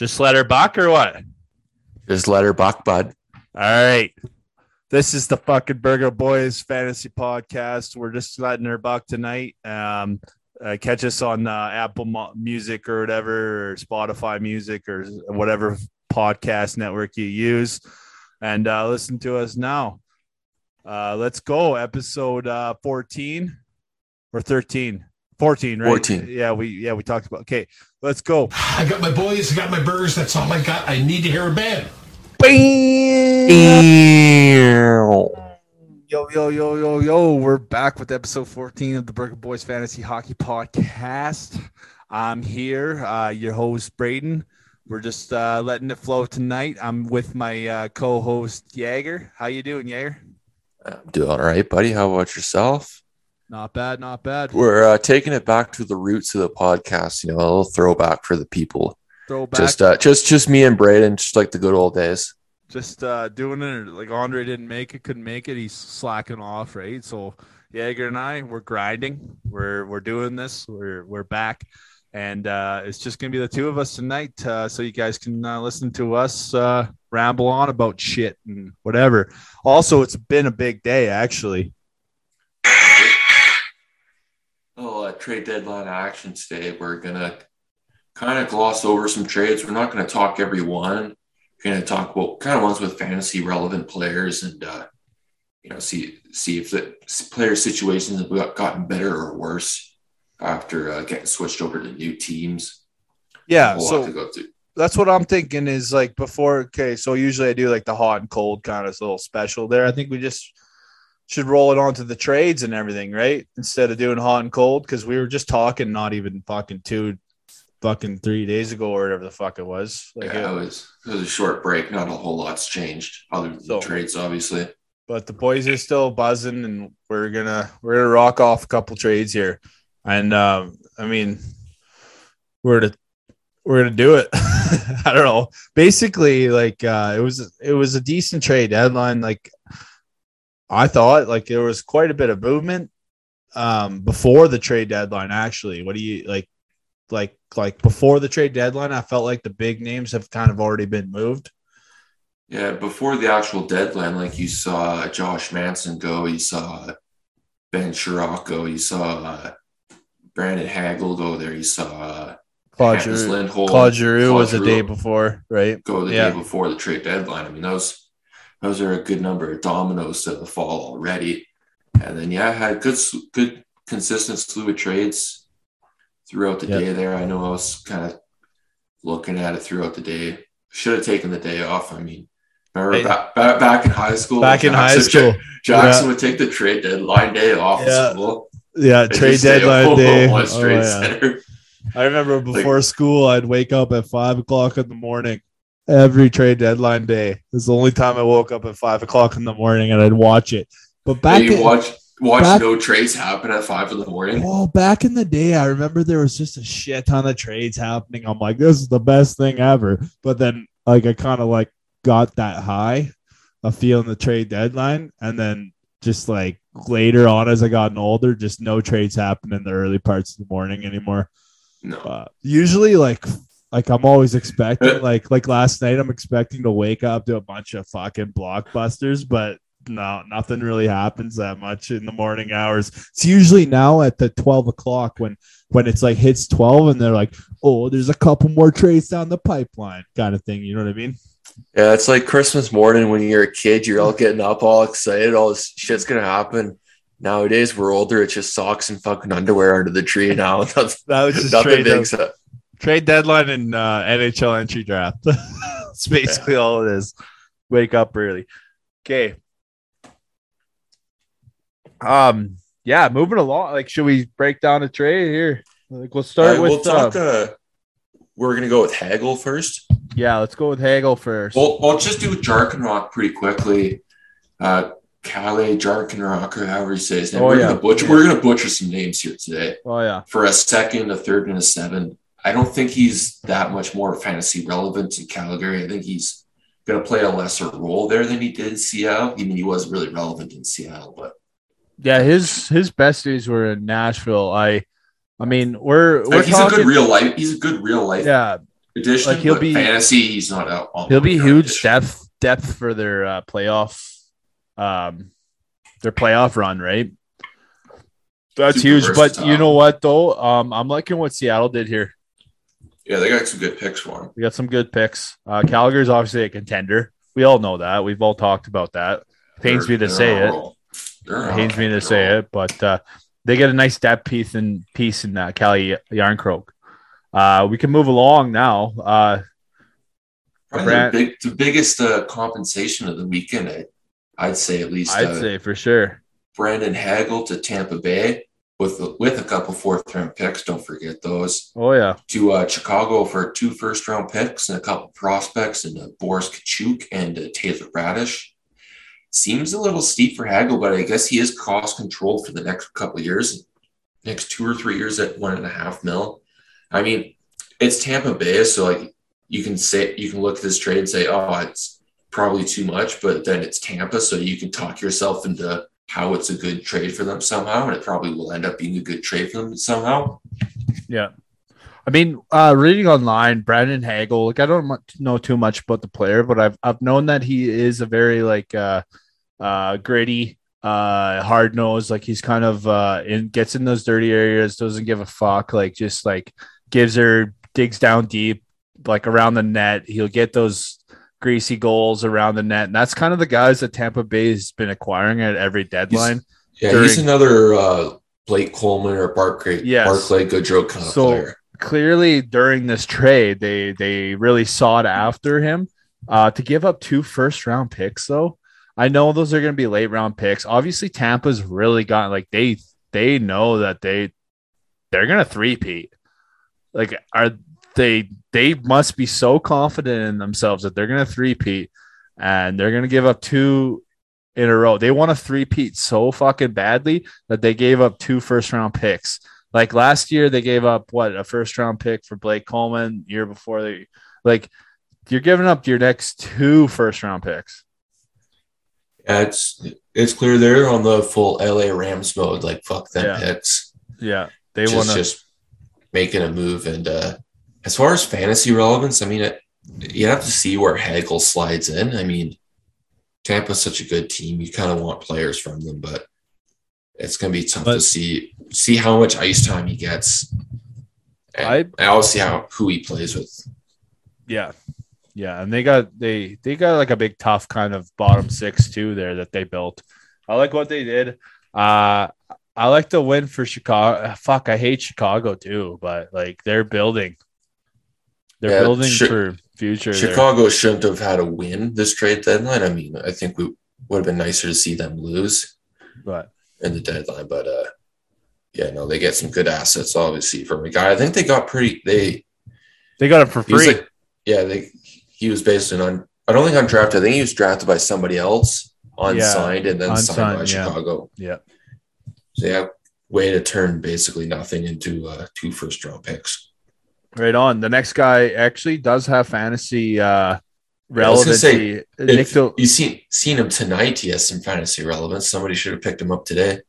Just let her buck or what? Just let her buck, bud. All right. This is the fucking Burger Boys Fantasy Podcast. We're just letting her buck tonight. Catch us on Apple Music or whatever, or Spotify Music or whatever podcast network you use. And listen to us now. Let's go. Episode 14 or 13. 14, right? 14. Yeah, we talked about. Okay, let's go. I got my boys. I got my burgers. That's all I got. I need to hear a band. Bam! Yo. We're back with episode 14 of the Burger Boys Fantasy Hockey Podcast. I'm here, your host, Braydon. We're just letting it flow tonight. I'm with my co-host, Yager. How you doing, Yager? I'm doing all right, buddy. How about yourself? Not bad. We're taking it back to the roots of the podcast, you know, a little throwback for the people. Throwback. Just me and Braydon, just like the good old days. Just doing it. Like Andre couldn't make it. He's slacking off, right? So Yager and I, we're grinding. We're doing this. We're back, and it's just gonna be the two of us tonight. So you guys can listen to us ramble on about shit and whatever. Also, it's been a big day actually. Trade deadline action today. We're gonna kind of gloss over some trades. We're not gonna talk every one. We're gonna talk about kind of ones with fantasy relevant players, and see if the player situations have gotten better or worse after getting switched over to new teams. Yeah, so that's what I'm thinking is like before. Okay, so usually I do like the hot and cold kind of little special there. I think we just should roll it onto the trades and everything, right? Instead of doing hot and cold, because we were just talking not even fucking 3 days ago or whatever the fuck it was. Like yeah, it was a short break. Not a whole lot's changed other than trades, obviously. But the boys are still buzzing, and we're gonna rock off a couple trades here, and I mean, we're gonna do it. I don't know. Basically, like it was a decent trade deadline, like. I thought like there was quite a bit of movement before the trade deadline. Actually, what do you like before the trade deadline? I felt like the big names have kind of already been moved. Yeah, before the actual deadline, like you saw Josh Manson go, you saw Ben Chirac go, you saw Brandon Hagel go there, you saw Claude Giroux was the day before, right? Go the day before the trade deadline. I mean, those are a good number of dominoes to the fall already. And then, yeah, I had good consistent slew of trades throughout the day there. I know I was kind of looking at it throughout the day. Should have taken the day off. I mean, remember back in high school? Back in high school. Jackson would take the trade deadline day off of school. Yeah, trade deadline day. Center. I remember before school, I'd wake up at 5 o'clock in the morning. Every trade deadline day. It was the only time I woke up at 5 o'clock in the morning and I'd watch it. But back you watch no trades happen at 5 in the morning. Well, back in the day, I remember there was just a shit ton of trades happening. I'm like, this is the best thing ever. But then, like, I kind of like got that high of feeling the trade deadline, and then just like later on as I gotten older, just no trades happened in the early parts of the morning anymore. No, usually like. Like, I'm always expecting, like last night, I'm expecting to wake up to a bunch of fucking blockbusters, but no, nothing really happens that much in the morning hours. It's usually now at the 12 o'clock when it's like hits 12 and they're like, oh, there's a couple more trades down the pipeline kind of thing. You know what I mean? Yeah, it's like Christmas morning when you're a kid, you're all getting up, all excited, all this shit's going to happen. Nowadays, we're older. It's just socks and fucking underwear under the tree now. That was just nothing big stuff. Trade deadline and NHL entry draft. That's basically all it is. Wake up early. Okay. Yeah, moving along. Like, should we break down a trade here? Like, we'll start with. We're gonna go with Hagel first. Yeah, let's go with Hagel first. Well, I'll just do Jarkin Rock pretty quickly. Calais Jarkin Rock, or however you say his name. We're gonna butcher some names here today. Oh yeah. For a second, a third, and a seven. I don't think he's that much more fantasy relevant in Calgary. I think he's going to play a lesser role there than he did in Seattle. I mean, he was really relevant in Seattle, but yeah, his best days were in Nashville. I mean, he's a good real life. He's a good real life. Yeah, addition. Like, he'll be fantasy. He's not out. He'll be huge addition. depth for their playoff run, right? That's super huge. But you know what though? I'm liking what Seattle did here. Yeah, they got some good picks for him. We got some good picks. Calgary's obviously a contender. We all know that. We've all talked about that. It pains me to say it, but they get a nice depth piece in Cali Yarncroke. We can move along now. The biggest compensation of the weekend, I'd say at least. I'd say for sure. Brandon Hagel to Tampa Bay with a couple fourth-round picks. Don't forget those. Oh, yeah. To Chicago for 2 first-round picks and a couple prospects and Boris Tkachuk and Taylor Radish. Seems a little steep for Hagel, but I guess he is cost-controlled for the next couple of years, next 2 or 3 years at $1.5 million. I mean, it's Tampa Bay, so like you can look at this trade and say, oh, it's probably too much, but then it's Tampa, so you can talk yourself into how it's a good trade for them somehow, and it probably will end up being a good trade for them somehow. Yeah. I mean, reading online, Brandon Hagel, like I don't know too much about the player, but I've known that he is a very like gritty, hard nose. Like he's kind of gets in those dirty areas, doesn't give a fuck, like just like gives her, digs down deep, like around the net. He'll get those greasy goals around the net, and that's kind of the guys that Tampa Bay has been acquiring at every deadline. He's another Blake Coleman or Barclay Goodrow kind of player. Clearly, during this trade, they really sought after him. To give up 2 first-round picks, though, I know those are going to be late-round picks. Obviously, Tampa's really gotten like they know that they're going to three-peat. Like, are they must be so confident in themselves that they're going to three-peat, and they're going to give up 2 in a row. They want to three-peat so fucking badly that they gave up 2 first-round picks. Like last year, they gave up a first-round pick for Blake Coleman. Year before, you're giving up your next 2 first-round picks. Yeah, it's clear they're on the full LA Rams mode. Like fuck them picks. Yeah, they want to just making a move. And as far as fantasy relevance, I mean, you have to see where Hagel slides in. I mean, Tampa's such a good team; you kind of want players from them, but it's going to be tough to see how much ice time he gets. I also see who he plays with. Yeah. Yeah. And they got like a big tough kind of bottom 6 too there that they built. I like what they did. I like the win for Chicago. Fuck, I hate Chicago too, but like they're building. They're building for future. Chicago shouldn't have had a win this trade deadline. I mean, I think we would have been nicer to see them lose. But in the deadline, but they get some good assets obviously from a guy. I think they got they got it for free. He was basically I don't think undrafted. I think he was drafted by somebody else, unsigned, by Chicago. Yeah. So yeah, way to turn basically nothing into 2 first round picks. Right on. The next guy actually does have fantasy relevancy. You've seen him tonight. He has some fantasy relevance. Somebody should have picked him up today.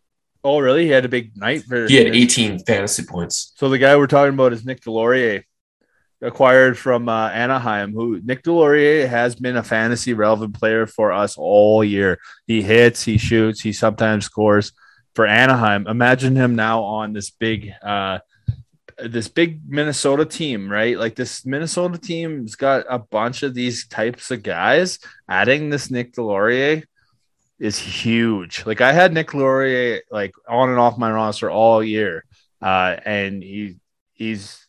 Oh, really? He had a big night. He had 18 fantasy points. So the guy we're talking about is Nick Deslauriers, acquired from Anaheim. Nick Deslauriers has been a fantasy relevant player for us all year. He hits, he shoots, he sometimes scores for Anaheim. Imagine him now on this big Minnesota team, right? Like this Minnesota team's got a bunch of these types of guys. Adding this Nick Deslauriers is huge. Like I had Nick Deslauriers like on and off my roster all year. And he's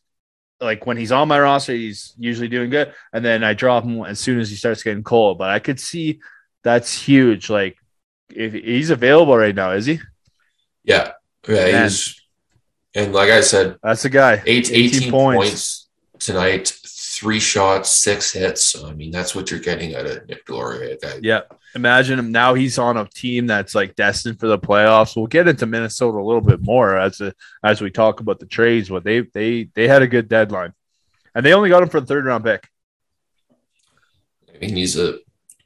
like, when he's on my roster, he's usually doing good. And then I drop him as soon as he starts getting cold, but I could see that's huge. Like if he's available right now, is he? Yeah. Yeah. And like I said, that's the guy. 18 points tonight, 3 shots, 6 hits. So, I mean, that's what you're getting out of Nick Deslauriers. Yeah. Imagine him now. He's on a team that's like destined for the playoffs. We'll get into Minnesota a little bit more as we talk about the trades. But they had a good deadline, and they only got him for the 3rd round pick. I mean, he's a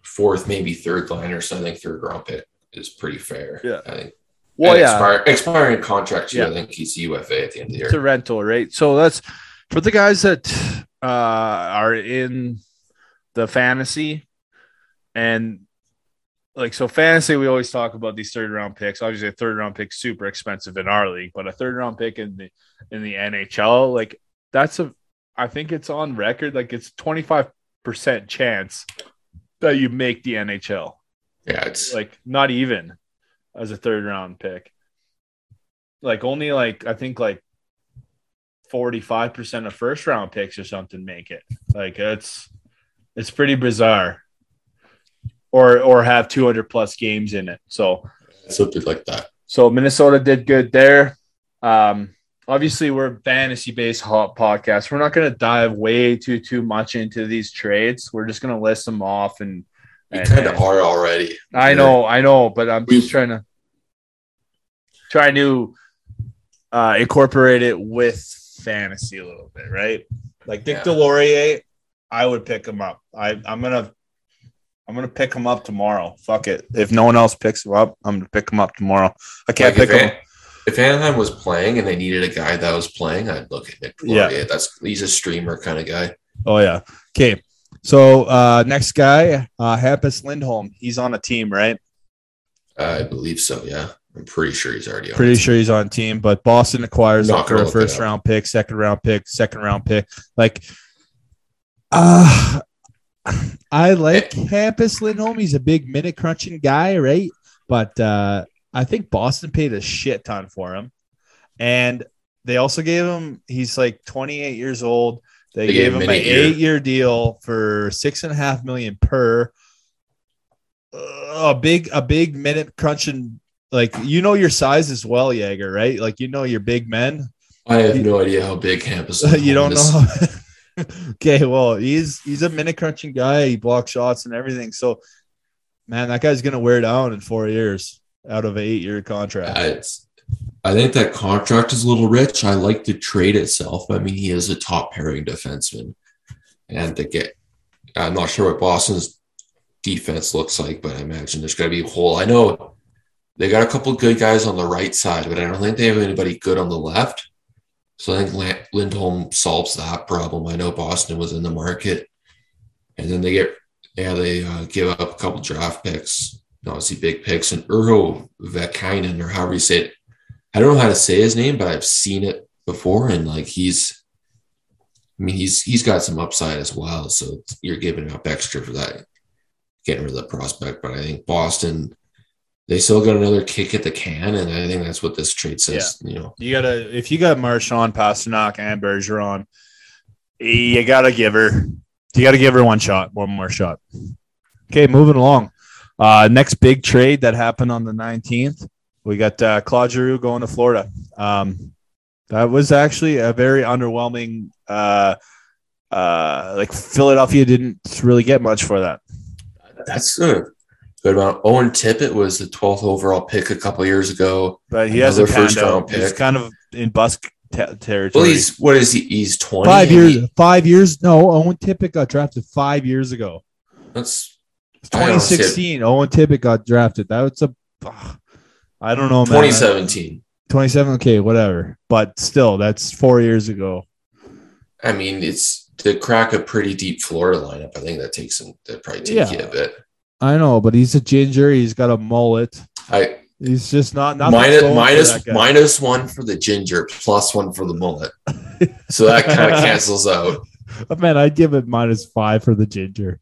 4th, maybe 3rd liner. So I think 3rd round pick is pretty fair. Yeah. I think. Well, and expiring contract too. Yeah. I think he's UFA at the end of the year. It's a rental, right? So that's for the guys that are in the fantasy. And like, so fantasy, we always talk about these third round picks. Obviously a third round pick, super expensive in our league, but a third round pick in the NHL, like that's I think it's on record. Like it's 25% chance that you make the NHL. Yeah. It's like not even as a third round pick. Like only like, I think like 45% of first round picks or something make it. Like it's pretty bizarre. Or have 200 plus games in it. So something like that. So Minnesota did good there. Obviously, we're fantasy-based hot podcast. We're not going to dive way too much into these trades. We're just going to list them off, and kind of are already. I know, but I'm just trying to incorporate it with fantasy a little bit, right? Like Nick Deslauriers, I would pick him up. I'm gonna pick him up tomorrow. Fuck it. If no one else picks him up, I'm gonna pick him up tomorrow. I can't pick him up. If Anaheim was playing and they needed a guy that was playing, I'd look at Nick Paul. Yeah, he's a streamer kind of guy. Oh yeah. Okay. So next guy, Hampus Lindholm. He's on a team, right? I believe so. Yeah, I'm pretty sure he's already on. Pretty sure he's on team, but Boston acquires him for a first round pick, second round pick. Like, I like Hampus Lindholm. He's a big minute crunching guy, right? But I think Boston paid a shit ton for him, and they also gave him. He's like 28 years old. They gave him an 8-year deal for $6.5 million per. A big minute crunching, like you know your size as well, Yager, right? Like you know your big men. I have no idea how big Hampus Lindholm is. You don't know. Okay, well, he's a minute crunching guy. He blocks shots and everything. So, man, that guy's gonna wear down in 4 years out of an 8-year contract. I think that contract is a little rich. I like the trade itself. I mean, he is a top pairing defenseman, and I'm not sure what Boston's defense looks like, but I imagine there's gonna be a hole. I know they got a couple of good guys on the right side, but I don't think they have anybody good on the left. So I think Lindholm solves that problem. I know Boston was in the market, and then they give up a couple draft picks, obviously big picks, and Urho Vähkäinen, or however you say it. I don't know how to say his name, but I've seen it before, and like he's got some upside as well. So you're giving up extra for that, getting rid of the prospect. But I think Boston, they still got another kick at the can, and I think that's what this trade says. Yeah. You know, if you got Marchand, Pasternak, and Bergeron, you gotta give her one more shot. Okay, moving along. Next big trade that happened on the 19th, we got Claude Giroux going to Florida. That was actually a very underwhelming. Like Philadelphia didn't really get much for that. That's good. Owen Tippett was the 12th overall pick a couple years ago. But he has a first-round pick. He's kind of in bust territory. Well, he's 20? 5 years. 5 years? No, Owen Tippett got drafted 5 years ago. That's 2016. Owen Tippett got drafted. That's a I don't know, man. 2017. 27, okay, whatever. But still, that's 4 years ago. I mean, it's to crack a pretty deep Florida lineup. I think that takes him. That probably takes you a bit. I know, but he's a ginger. He's got a mullet. He's just not minus one for the ginger, plus one for the mullet. So that kind of cancels out. Oh, man, I'd give it -5 for the ginger.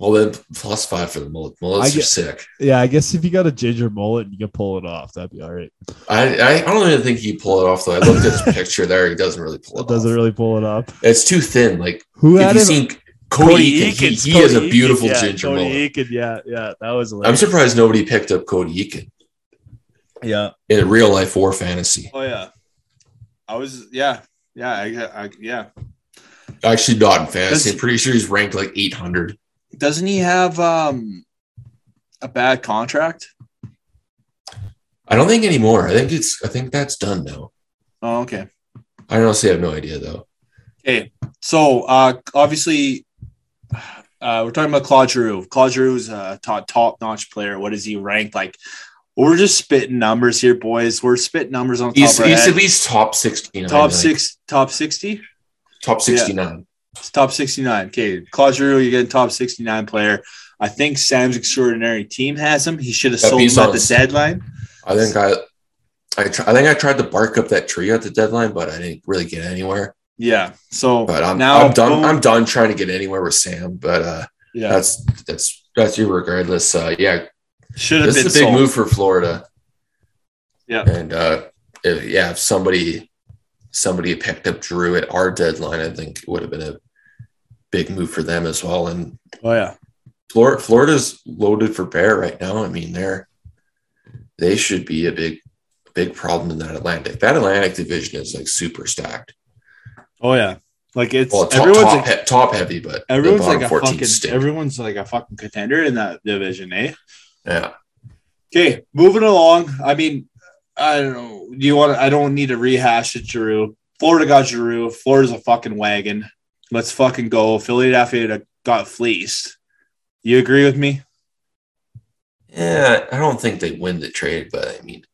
Well, then +5 for the mullet. Mullets are sick. Yeah, I guess if you got a ginger mullet, you can pull it off. That'd be all right. I don't even think you pull it off, though. I looked at his picture there. He doesn't really pull it off. It's too thin. Like, who had it? Cody Eakin, he is a beautiful ginger mullet. Cody Eakin, yeah, that was hilarious. I'm surprised nobody picked up Cody Eakin. Yeah. In real life or fantasy. Oh, yeah. I was. Actually, not in fantasy. I'm pretty sure he's ranked like 800. Doesn't he have a bad contract? I don't think anymore. I think that's done now. Oh, okay. I honestly have no idea, though. Okay, so obviously... we're talking about Claude Giroux. Claude Giroux is a top-notch player. What is he ranked like? We're just spitting numbers here, boys. We're spitting numbers on top of our head. He's at least top 69. Top 60? Top 69. It's top 69. Okay, Claude Giroux, you get a top 69 player. I think Sam's extraordinary team has him. He should have sold him at the deadline. I think I tried to bark up that tree at the deadline, but I didn't really get anywhere. Yeah. So but I'm done trying to get anywhere with Sam, but yeah, that's you regardless. Yeah. Should have been this is a big move for Florida. Yeah. And if somebody picked up Drew at our deadline, I think it would have been a big move for them as well. And oh yeah. Florida's loaded for bear right now. I mean, they should be a big problem in that Atlantic. That Atlantic division is like super stacked. Oh yeah, like it's top heavy, but everyone's like a fucking contender in that division, eh? Yeah. Okay, moving along. I mean, I don't know. I don't need to rehash it, Giroux. Florida got Giroux. Florida's a fucking wagon. Let's fucking go. Philadelphia got fleeced. You agree with me? Yeah, I don't think they win the trade, but I mean.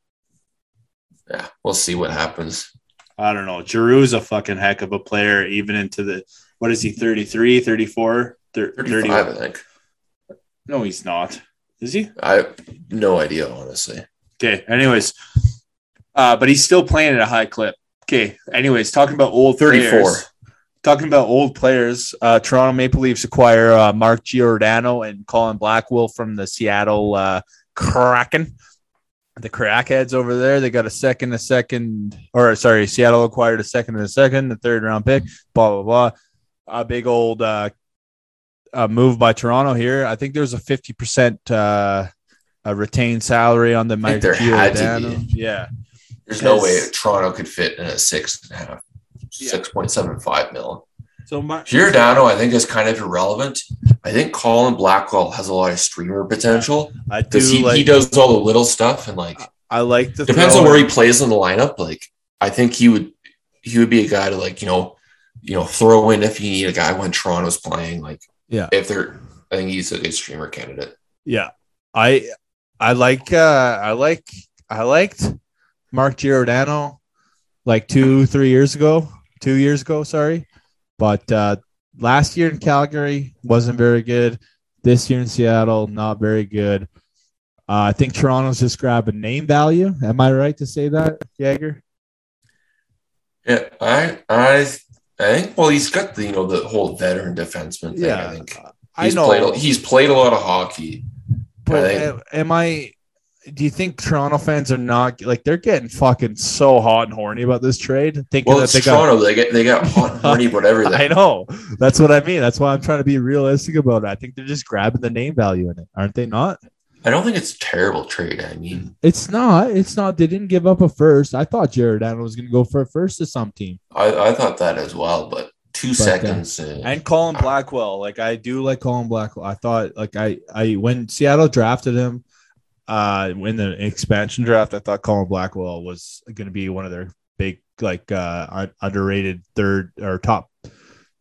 Yeah, we'll see what happens. I don't know. Giroux's a fucking heck of a player, even into the – what is he, 33, 34? 35, I think. No, he's not. Is he? I have no idea, honestly. Okay, anyways. But he's still playing at a high clip. Okay, anyways, talking about old 34. Players. Talking about old players, Toronto Maple Leafs acquire Mark Giordano and Colin Blackwell from the Seattle Kraken. The crackheads over there, they got Seattle acquired a second and a second, the third round pick, blah, blah, blah. A big old move by Toronto here. I think there's a 50% retained salary on the Mike Giordano. Yeah. There's no way Toronto could fit in a 6.75 mil. So Giordano, I think, is kind of irrelevant. I think Colin Blackwell has a lot of streamer potential. I do. He does all the little stuff, and like I like the depends on where he plays in the lineup. Like I think he would be a guy to like you know throw in if you need a guy when Toronto's playing. Like yeah, I think he's a good streamer candidate. Yeah, I liked Mark Giordano like 2 years ago. Sorry. But last year in Calgary wasn't very good. This year in Seattle, not very good. I think Toronto's just grabbing name value. Am I right to say that, Yager? Yeah, I think. Well, he's got the the whole veteran defenseman thing. Yeah, I think he's played a lot of hockey. But do you think Toronto fans are not like they're getting fucking so hot and horny about this trade? Thinking that they got hot and horny, whatever. I know. That's what I mean. That's why I'm trying to be realistic about it. I think they're just grabbing the name value in it, aren't they? Not. I don't think it's a terrible trade. I mean, it's not. They didn't give up a first. I thought Giordano was going to go for a first to some team. I thought that as well, but 2 seconds. And Colin Blackwell, like I do like Colin Blackwell. I thought like I when Seattle drafted him. In the expansion draft, I thought Colin Blackwell was going to be one of their big, like underrated third or top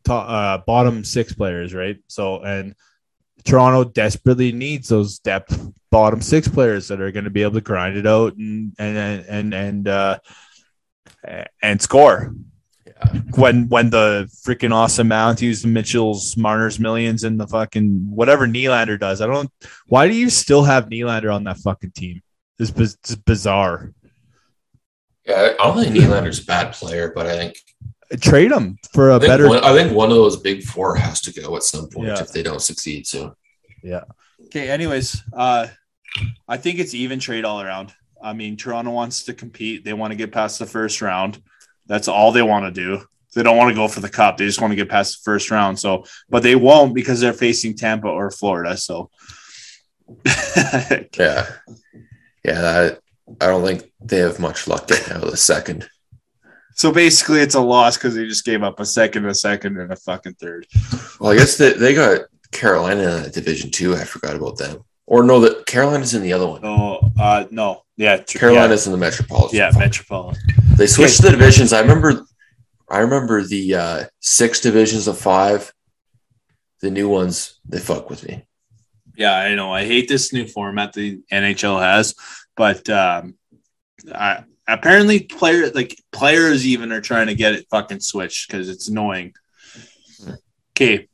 bottom six players, right? So, and Toronto desperately needs those depth bottom six players that are going to be able to grind it out and score. Yeah. When the freaking awesome Matthews, Mitchells, Marner's millions, and the fucking whatever Nylander does, why do you still have Nylander on that fucking team? It's bizarre. Yeah, I don't think Nylander's a bad player, but I think trade him for a better. I think one of those big four has to go at some point if they don't succeed. So yeah. Okay. Anyways, I think it's even trade all around. I mean, Toronto wants to compete. They want to get past the first round. That's all they want to do. They don't want to go for the cup. They just want to get past the first round. So, but they won't because they're facing Tampa or Florida. So, I don't think they have much luck right now. The second. So basically, it's a loss because they just gave up a second, and a fucking third. Well, I guess they got Carolina in that division too. I forgot about them. Or no, that Carolina's in the other one. No. Yeah, Carolina's in the Metropolitan. Yeah, Metropolitan. They switched the divisions. I remember the 6 divisions of 5. The new ones, they fuck with me. Yeah, I know. I hate this new format the NHL has, but apparently players even are trying to get it fucking switched because it's annoying. Okay.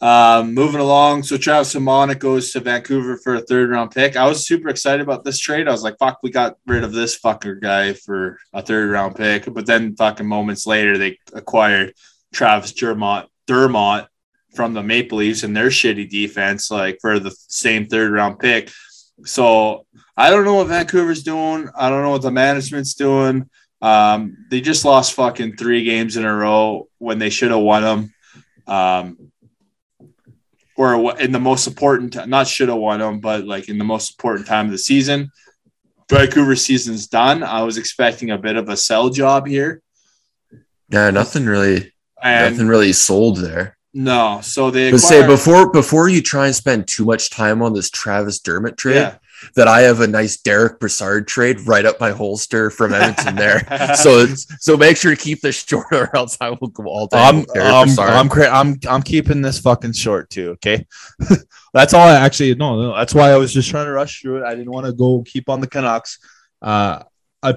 Moving along. So Travis Hamonic goes to Vancouver for a third round pick. I was super excited about this trade. I was like, fuck, we got rid of this fucker guy for a third round pick. But then fucking moments later, they acquired Travis Dermott from the Maple Leafs and their shitty defense, like for the same third round pick. So I don't know what Vancouver's doing. I don't know what the management's doing. They just lost fucking 3 games in a row when they should have won them. Or in the most important, not should have won them, but like in the most important time of the season. Vancouver's season's done. I was expecting a bit of a sell job here. Yeah, nothing really sold there. No, so they say before you try and spend too much time on this Travis Dermott trade, that I have a nice Derek Brassard trade right up my holster from Edmonton there. So make sure to keep this short, or else I will go all time. I'm keeping this fucking short too. Okay, that's all. That's why I was just trying to rush through it. I didn't want to go keep on the Canucks. I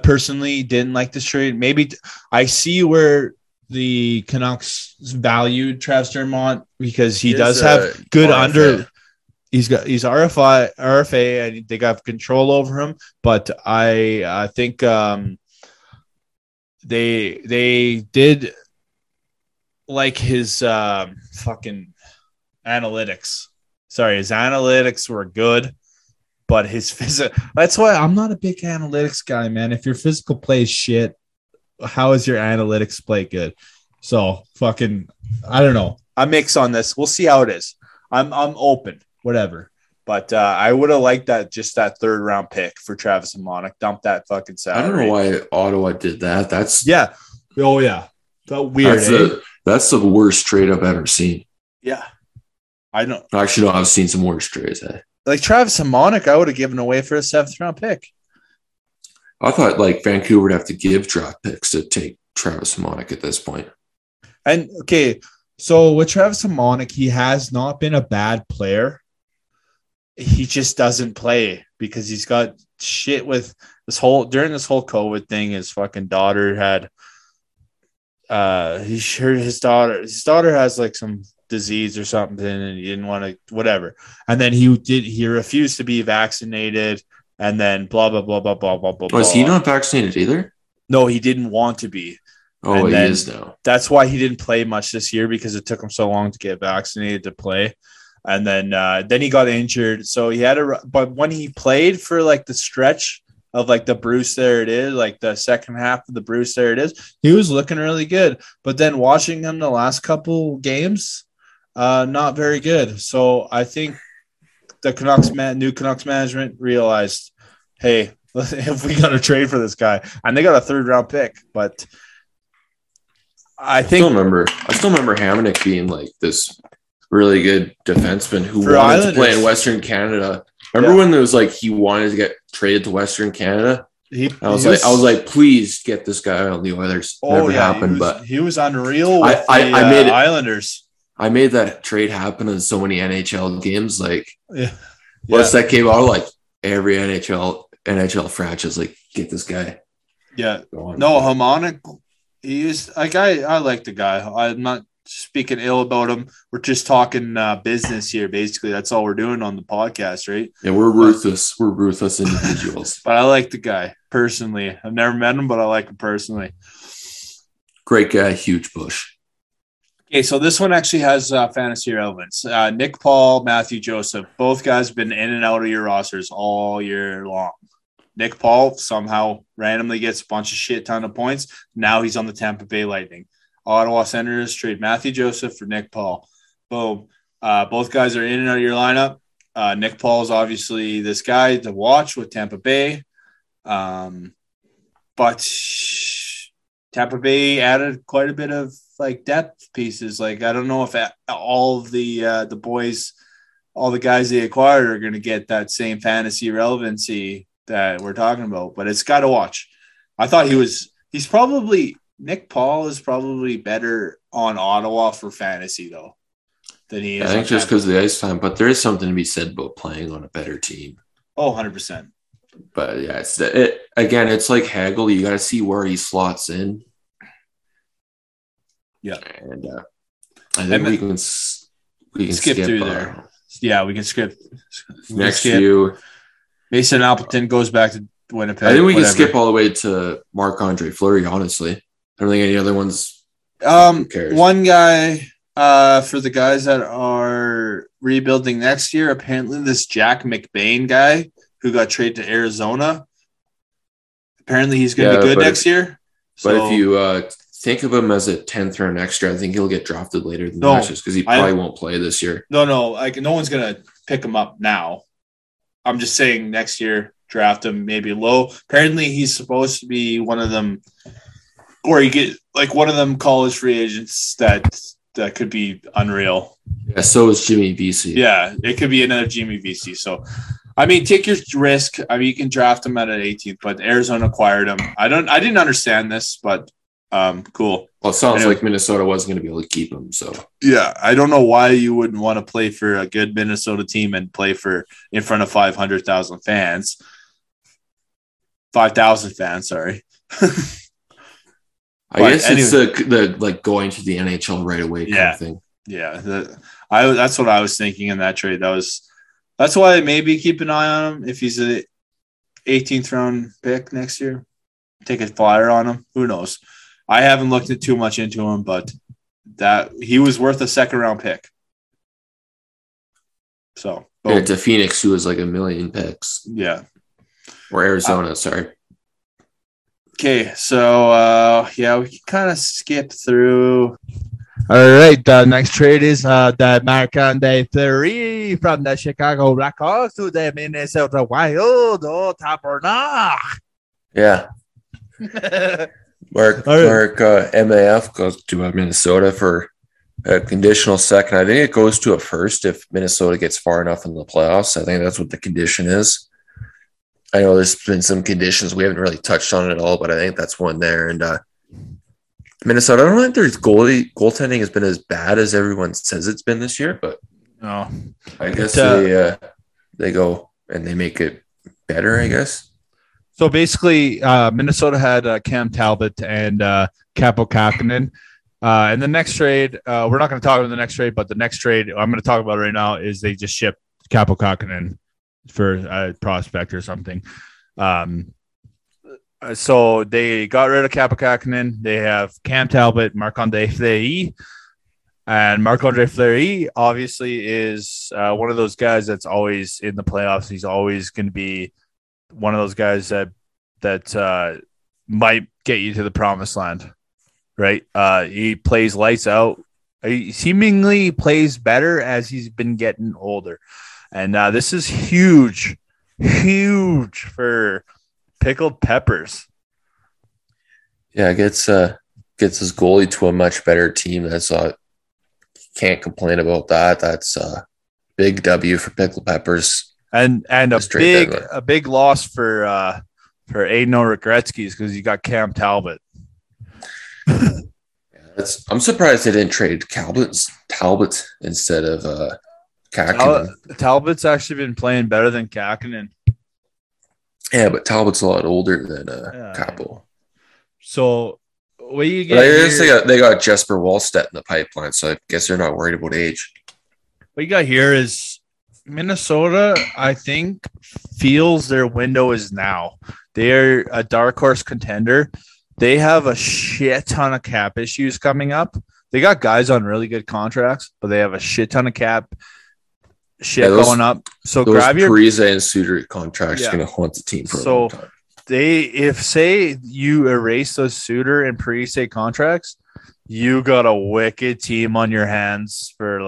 personally didn't like this trade. Maybe I see where the Canucks valued Travis Dermott because he does have good RFA. He's RFA and they got control over him. But I think they did like his fucking analytics. Sorry, his analytics were good, but his physical. That's why I'm not a big analytics guy, man. If your physical play is shit, how is your analytics play good? So fucking, I don't know. I'm mixed on this. We'll see how it is. I'm open, whatever. But I would have liked that just that third round pick for Travis Hamonic. Dump that fucking salary. I don't know why Ottawa did that. That weird. That's the worst trade I've ever seen. Yeah, I know. Actually, no, I've seen some worse trades. Like Travis Hamonic, I would have given away for a 7th round pick. I thought like Vancouver would have to give draft picks to take Travis Hamonic at this point. And okay, so with Travis Hamonic, he has not been a bad player. He just doesn't play because he's got shit with this whole COVID thing. His fucking daughter had, he heard his daughter has like some disease or something, and he didn't want to whatever. And then he refused to be vaccinated. And then blah, blah, blah, blah, blah, blah, blah. Was he not vaccinated either? No, he didn't want to be. Oh, he is now. That's why he didn't play much this year because it took him so long to get vaccinated to play. And then he got injured. So he had but when he played for like the stretch of like the Bruce, there it is, like the second half of the Bruce, there it is, he was looking really good. But then watching him the last couple games, not very good. So I think the new Canucks management realized, hey, if we got to trade for this guy, and they got a 3rd round pick, but I still remember Hamonic being like this really good defenseman who wanted to play in Western Canada. Remember when there was like he wanted to get traded to Western Canada? I was like, please get this guy on the Oilers. Never happened, but he was unreal with the Islanders. I made that trade happen in so many NHL games. Like, once that came out, like every NHL franchise, like get this guy. Yeah, no, Hamonic. He is like I like the guy. I'm not speaking ill about him. We're just talking business here. Basically, that's all we're doing on the podcast, right? Yeah, we're ruthless. We're ruthless individuals. But I like the guy personally. I've never met him, but I like him personally. Great guy, huge bush. Okay, so this one actually has fantasy relevance. Nick Paul, Matthew Joseph, both guys have been in and out of your rosters all year long. Nick Paul somehow randomly gets a bunch of shit ton of points. Now he's on the Tampa Bay Lightning. Ottawa Senators trade Matthew Joseph for Nick Paul. Boom. Both guys are in and out of your lineup. Nick Paul is obviously this guy to watch with Tampa Bay. But Tampa Bay added quite a bit of like depth pieces. Like, I don't know if all of the boys, all the guys they acquired are going to get that same fantasy relevancy that we're talking about, but it's got to watch. I thought Nick Paul is probably better on Ottawa for fantasy though than he is. I think just because of the ice time, but there is something to be said about playing on a better team. Oh, 100%. But yeah, it's like Hagel. You got to see where he slots in. Yeah, and I think we can skip through there. Yeah, we can skip. Next few. Mason Appleton goes back to Winnipeg. I think we can skip all the way to Marc-Andre Fleury, honestly. I don't think any other ones. Who cares? One guy for the guys that are rebuilding next year, apparently this Jack McBain guy who got traded to Arizona, apparently he's going to be good next year. So, but if you think of him as a 10th round extra, I think he'll get drafted later than that just because he probably won't play this year. No. Like, no one's going to pick him up now. I'm just saying next year, draft him maybe low. Apparently, he's supposed to be one of them, or you get like one of them college free agents that could be unreal. Yeah, so is Jimmy VC. Yeah, it could be another Jimmy VC. So, I mean, take your risk. I mean, you can draft him at an 18th, but Arizona acquired him. I didn't understand this, but cool. Well, it sounds like Minnesota wasn't going to be able to keep him. So yeah, I don't know why you wouldn't want to play for a good Minnesota team and play for in front of 500,000 fans. 5,000 fans, sorry. I guess anyway, it's the like going to the NHL right away kind of thing. Yeah, that's what I was thinking in that trade. That's why maybe keep an eye on him if he's an 18th round pick next year. Take a flyer on him. Who knows? I haven't looked too much into him, but that he was worth a second-round pick. So to Phoenix, who was like a million picks. Yeah. Or Arizona, sorry. Okay, so, we can kind of skip through. All right, the next trade is the Marc-Andre Fleury from the Chicago Blackhawks to the Minnesota Wild. Oh, top or not. Yeah. Mark, MAF goes to Minnesota for a conditional second. I think it goes to a first if Minnesota gets far enough in the playoffs. I think that's what the condition is. I know there's been some conditions we haven't really touched on at all, but I think that's one there. And Minnesota, I don't think their goaltending has been as bad as everyone says it's been this year, but no, I guess they go and they make it better, I guess. So basically, Minnesota had Cam Talbot and Kapo Kapanen. And the next trade, we're not going to talk about the next trade, but the next trade I'm going to talk about right now is they just shipped Kapo Kapanen for a prospect or something. So they got rid of Kapo Kapanen. They have Cam Talbot, Marc-Andre Fleury. And Marc-Andre Fleury obviously is one of those guys that's always in the playoffs. He's always going to be one of those guys that might get you to the promised land, right? He plays lights out. He seemingly plays better as he's been getting older. And this is huge, huge for Pickled Peppers. Yeah, gets his goalie to a much better team. That's can't complain about that. That's a big W for Pickled Peppers. And a big loss for Adeno Regretskis because you got Cam Talbot. I'm surprised they didn't trade Talbot instead of Kapanen. Talbot's actually been playing better than Kapanen. Yeah, but Talbot's a lot older than Kapo. So what do you get? They got Jesper Wallstedt in the pipeline, so I guess they're not worried about age. What you got here is Minnesota, I think, feels their window is now. They're a dark horse contender. They have a shit ton of cap issues coming up. They got guys on really good contracts, but they have a shit ton of cap going up. So those grab your Parise and Suter contracts are going to haunt the team for a long time. Say you erase those Suter and Parise contracts, you got a wicked team on your hands for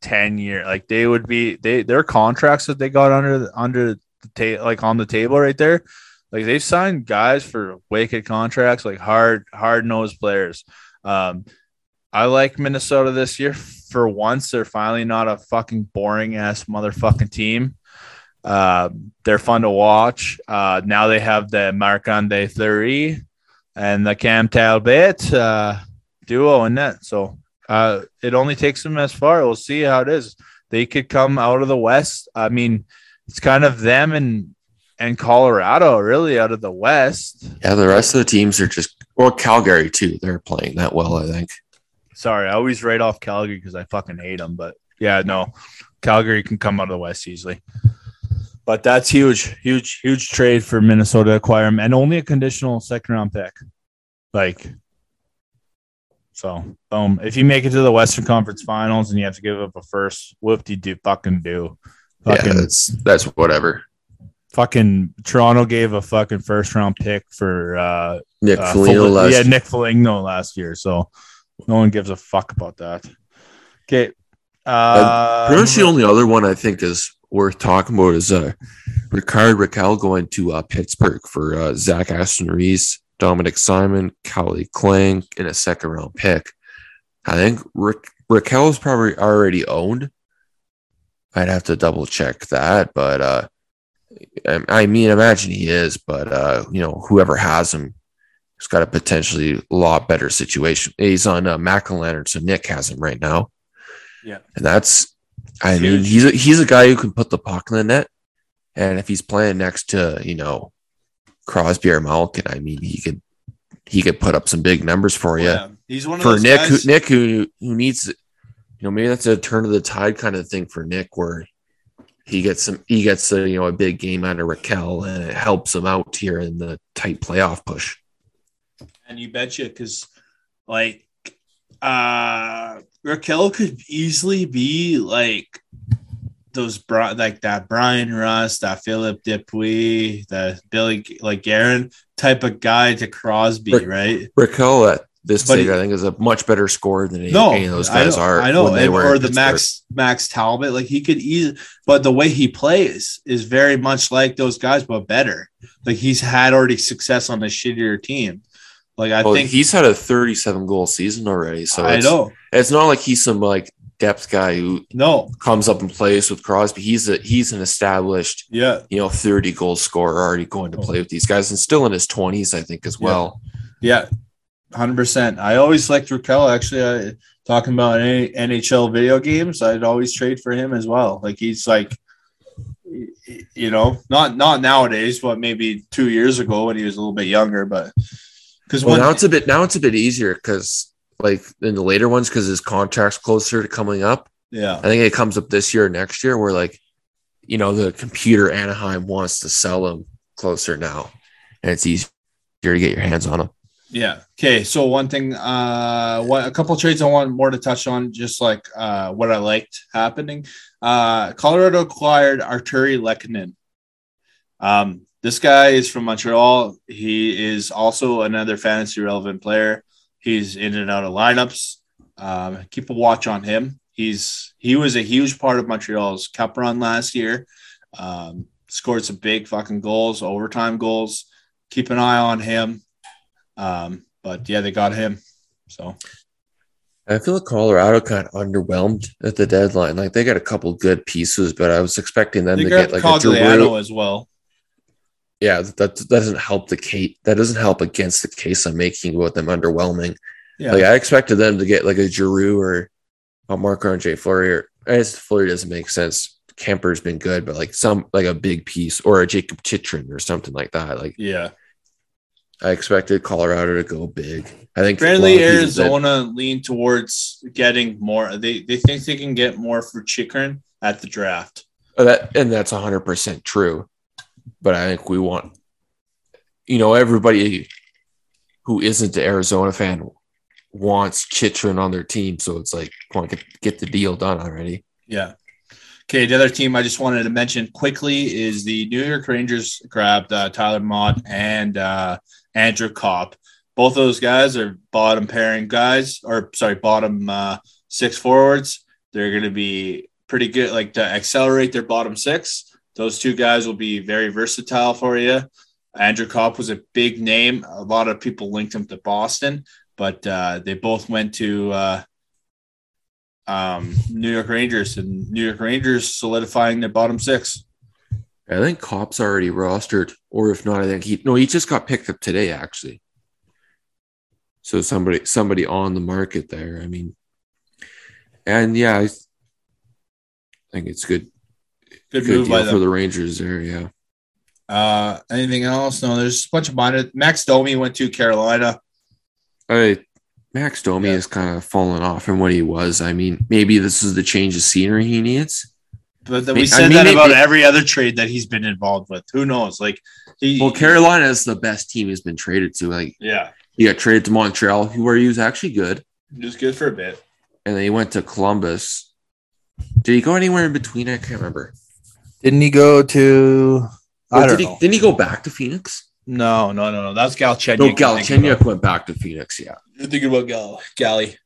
10 years, like they would be, their contracts that they got on the table right there, like they've signed guys for wicked contracts, like hard-nosed players. I like Minnesota this year. For once, they're finally not a fucking boring ass motherfucking team. They're fun to watch. Now they have the Marc-Andre Fleury and the Cam Talbot duo in that. So it only takes them as far. We'll see how it is. They could come out of the West. I mean, it's kind of them and Colorado really out of the West. Yeah, the rest of the teams are Calgary too. They're playing that well, I think. Sorry, I always write off Calgary because I fucking hate them. But yeah, no, Calgary can come out of the West easily. But that's huge, huge, huge trade for Minnesota to acquire him, and only a conditional second-round pick. Like, so, boom. If you make it to the Western Conference Finals and you have to give up a first, whoop-de-do. Fucking, yeah, that's whatever. Fucking Toronto gave a fucking first-round pick for Nick Foligno last year. So, no one gives a fuck about that. Okay. Pretty much the only other one I think is worth talking about is Rickard Rakell going to Pittsburgh for Zach Aston-Reese, Dominic Simon, Cowley Klang, and a second-round pick. I think Rakell is probably already owned. I'd have to double-check that, but I mean, imagine he is, but you know, whoever has him has got a potentially a lot better situation. He's on McElhanner, so Nick has him right now. Yeah, and that's. I mean, he's a guy who can put the puck in the net, and if he's playing next to, you know, Crosby or Malkin, I mean, he could put up some big numbers for you. Yeah. He's one of those guys. For Nick, who needs, you know, maybe that's a turn of the tide kind of thing for Nick, where he gets a, you know, a big game out of Rakell, and it helps him out here in the tight playoff push. And you betcha, because like. Rakell could easily be like those like that Brian Rust, that Philip Dupuis, that Billy like Guerin type of guy to Crosby, right? Rakell at this stage, I think, is a much better scorer than any of those guys are. I know, or the Max Talbot, like he could easily, but the way he plays is very much like those guys, but better. Like he's had already success on a shittier team. Like I think he's had a 37-goal season already, so I know it's not like he's some like depth guy who comes up and plays with Crosby. He's an established 30-goal scorer already going to play with these guys, and still in his 20s, I think, as well. Yeah, 100%. I always liked Rakell. Actually, talking about any NHL video games, I'd always trade for him as well. Like he's like, you know, not nowadays, but maybe 2 years ago when he was a little bit younger, but. Well, now it's a bit easier because like in the later ones, because his contract's closer to coming up. Yeah, I think it comes up this year or next year. Where like, you know, the computer Anaheim wants to sell him closer now, and it's easier to get your hands on him. Yeah. Okay. So one thing, a couple trades I want more to touch on, just like what I liked happening. Colorado acquired Arturi Lekkinen. This guy is from Montreal. He is also another fantasy relevant player. He's in and out of lineups. Keep a watch on him. He was a huge part of Montreal's cup run last year. Scored some big fucking goals, overtime goals. Keep an eye on him. But yeah, they got him. So I feel like Colorado kind of underwhelmed at the deadline. Like they got a couple good pieces, but I was expecting them to get like Cogliano as well. Yeah, that doesn't help the case. That doesn't help against the case I'm making about them underwhelming. Yeah. Like I expected them to get like a Giroux or a Marc-Andre Fleury. I guess Fleury doesn't make sense. Kemper's been good, but like some like a big piece or a Jakob Chychrun or something like that. Like yeah, I expected Colorado to go big. I think apparently Arizona leaned towards getting more. They think they can get more for Chychrun at the draft. That's 100% true. But I think we want, you know, everybody who isn't an Arizona fan wants Chychrun on their team. So it's like, come on, get the deal done already. Yeah. Okay. The other team I just wanted to mention quickly is the New York Rangers grabbed Tyler Mott and Andrew Kopp. Both of those guys are bottom pairing guys, or sorry, bottom six forwards. They're going to be pretty good, like to accelerate their bottom six. Those two guys will be very versatile for you. Andrew Kopp was a big name. A lot of people linked him to Boston, but they both went to New York Rangers, and New York Rangers solidifying their bottom six. I think Kopp's already rostered, or if not, I think he just got picked up today, actually. So somebody on the market there. I mean, and yeah, I think it's good. Good move by them. For the Rangers there, yeah. Anything else? No, there's a bunch of minor. Max Domi went to Carolina. I Max Domi has kind of fallen off from what he was. I mean, maybe this is the change of scenery he needs. But we said that about every other trade that he's been involved with. Who knows? Like, Carolina is the best team he's been traded to. Like, yeah, he got traded to Montreal, where he was actually good. He was good for a bit, and then he went to Columbus. Did he go anywhere in between? I can't remember. Didn't he go to? I don't know. Didn't he go back to Phoenix? No. That's Galchenyuk. No, Galchenyuk went back to Phoenix. Yeah, you're thinking about Gally.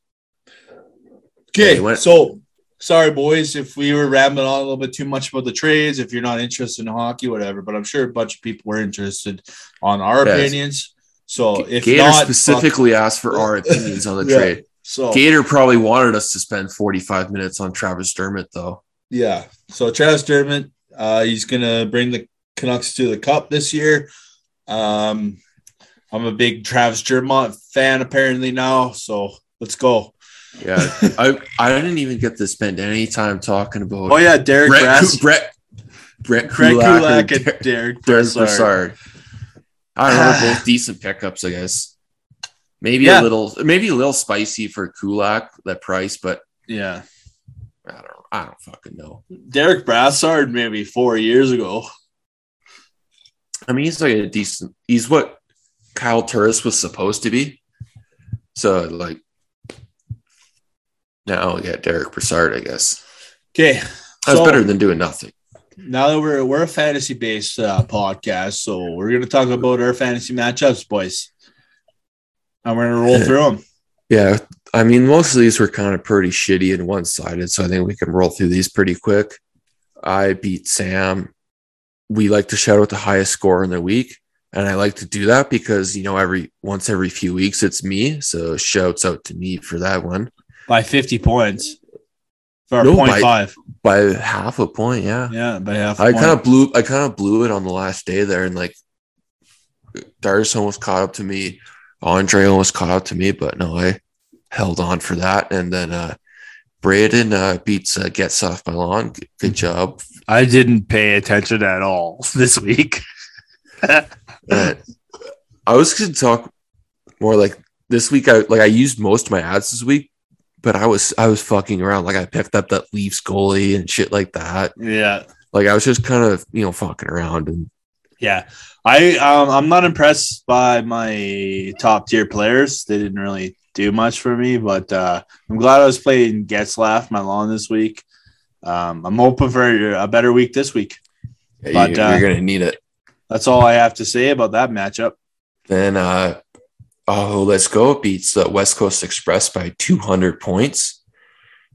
Okay, so. Sorry, boys, if we were rambling on a little bit too much about the trades, if you're not interested in hockey, whatever. But I'm sure a bunch of people were interested on our opinions. So if Gator not, specifically asked for our opinions on the trade. So Gator probably wanted us to spend 45 minutes on Travis Dermott, though. Yeah. So Travis Dermott, he's going to bring the Canucks to the Cup this year. I'm a big Travis Dermott fan apparently now. So let's go. Yeah, I didn't even get to spend any time talking about. Oh yeah, Derek Brassard, Brett Kulak, and Derek Brassard. I don't know, both decent pickups, I guess. Maybe a little spicy for Kulak, that price, but yeah, I don't fucking know. Derek Brassard, maybe 4 years ago. I mean, he's like a decent. He's what Kyle Turris was supposed to be. So like. Now we got Derek Brassard, I guess. Okay. That's better than doing nothing. Now that we're a fantasy-based podcast, so we're going to talk about our fantasy matchups, boys. And we're going to roll through them. Yeah. I mean, most of these were kind of pretty shitty and one-sided, so I think we can roll through these pretty quick. I beat Sam. We like to shout out the highest score in the week, and I like to do that because, you know, once every few weeks it's me, so shouts out to me for that one. By 50 points. Or no, 0.5. By half a point, yeah. Yeah, by half a point. I kind of blew it on the last day there, and like Darius almost caught up to me. Andre almost caught up to me, but no, I held on for that. And then Braydon beats Gets Off My Lawn. Good job. I didn't pay attention at all this week. I was going to talk more like this week. I used most of my ads this week. But I was fucking around. Like I picked up that Leafs goalie and shit like that. Yeah. Like I was just kind of, you know, fucking around. And yeah. I'm not impressed by my top tier players. They didn't really do much for me, but I'm glad I was playing Getzlaf, my lawn this week. I'm hoping for a better week this week. Yeah, but you're gonna need it. That's all I have to say about that matchup. Then Let's Go beats the West Coast Express by 200 points.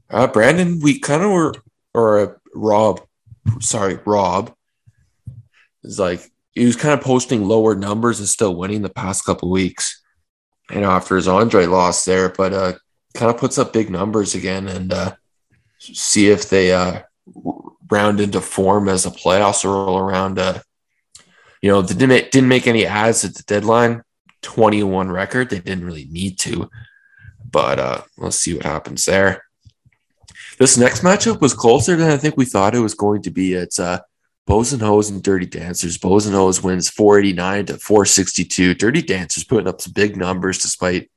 Brandon, we kind of were, or Rob is like, he was kind of posting lower numbers and still winning the past couple weeks. And after his Andre loss there, but kind of puts up big numbers again and see if they round into form as the playoffs roll around. You know, they didn't make any ads at the deadline. 21 record. They didn't really need to, but let's see what happens there. This next matchup was closer than I think we thought it was going to be. It's Bows and Hoes and Dirty Dancers. Bows and Hoes wins 489 to 462. Dirty Dancers putting up some big numbers despite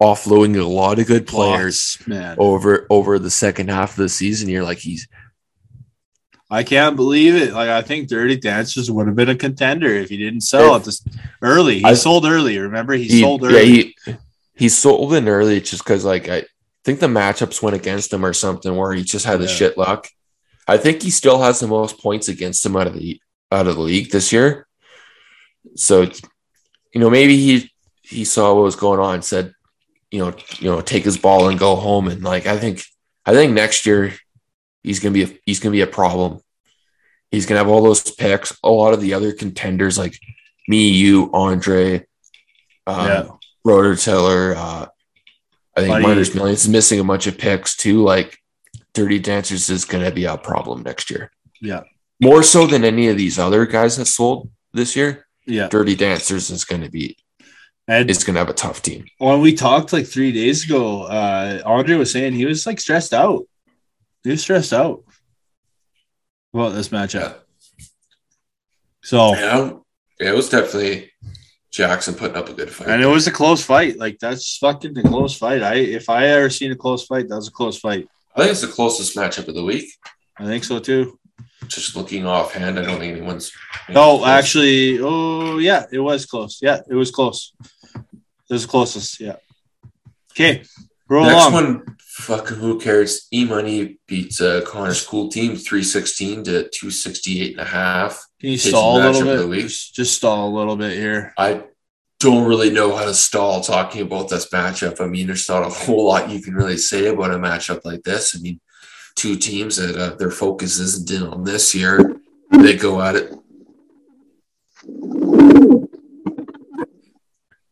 offloading a lot of good players over the second half of the season. You're like, I can't believe it. Like, I think Dirty Dancers would have been a contender if he didn't sell it this early. He sold early. Remember, he sold early. Yeah, he sold in early just because, like, I think the matchups went against him or something where he just had the shit luck. I think he still has the most points against him out of the league this year. So, you know, maybe he saw what was going on and said, you know, take his ball and go home. And like, I think next year. He's gonna be a problem. He's gonna have all those picks. A lot of the other contenders like me, you, Andre, RotoTiller. I think Miners Millions is missing a bunch of picks too. Like Dirty Dancers is gonna be a problem next year. Yeah, more so than any of these other guys that sold this year. Yeah, Dirty Dancers is gonna be. And it's gonna have a tough team. When we talked like 3 days ago, Andre was saying he was like stressed out. You're stressed out about this matchup. So yeah, it was definitely Jackson putting up a good fight. And it was a close fight. Like, that's fucking a close fight. If I ever seen a close fight, that was a close fight. I think it's the closest matchup of the week. I think so, too. Just looking offhand, I don't think anyone's... No, close. Actually, oh, yeah, it was close. Yeah, it was close. It was closest, yeah. Okay, roll on. Next one, fuck, who cares? E Money beats Connor's cool team 316 to 268.5. Can you stall a little bit? Just stall a little bit here. I don't really know how to stall talking about this matchup. I mean, there's not a whole lot you can really say about a matchup like this. I mean, two teams that their focus isn't in on this year. They go at it.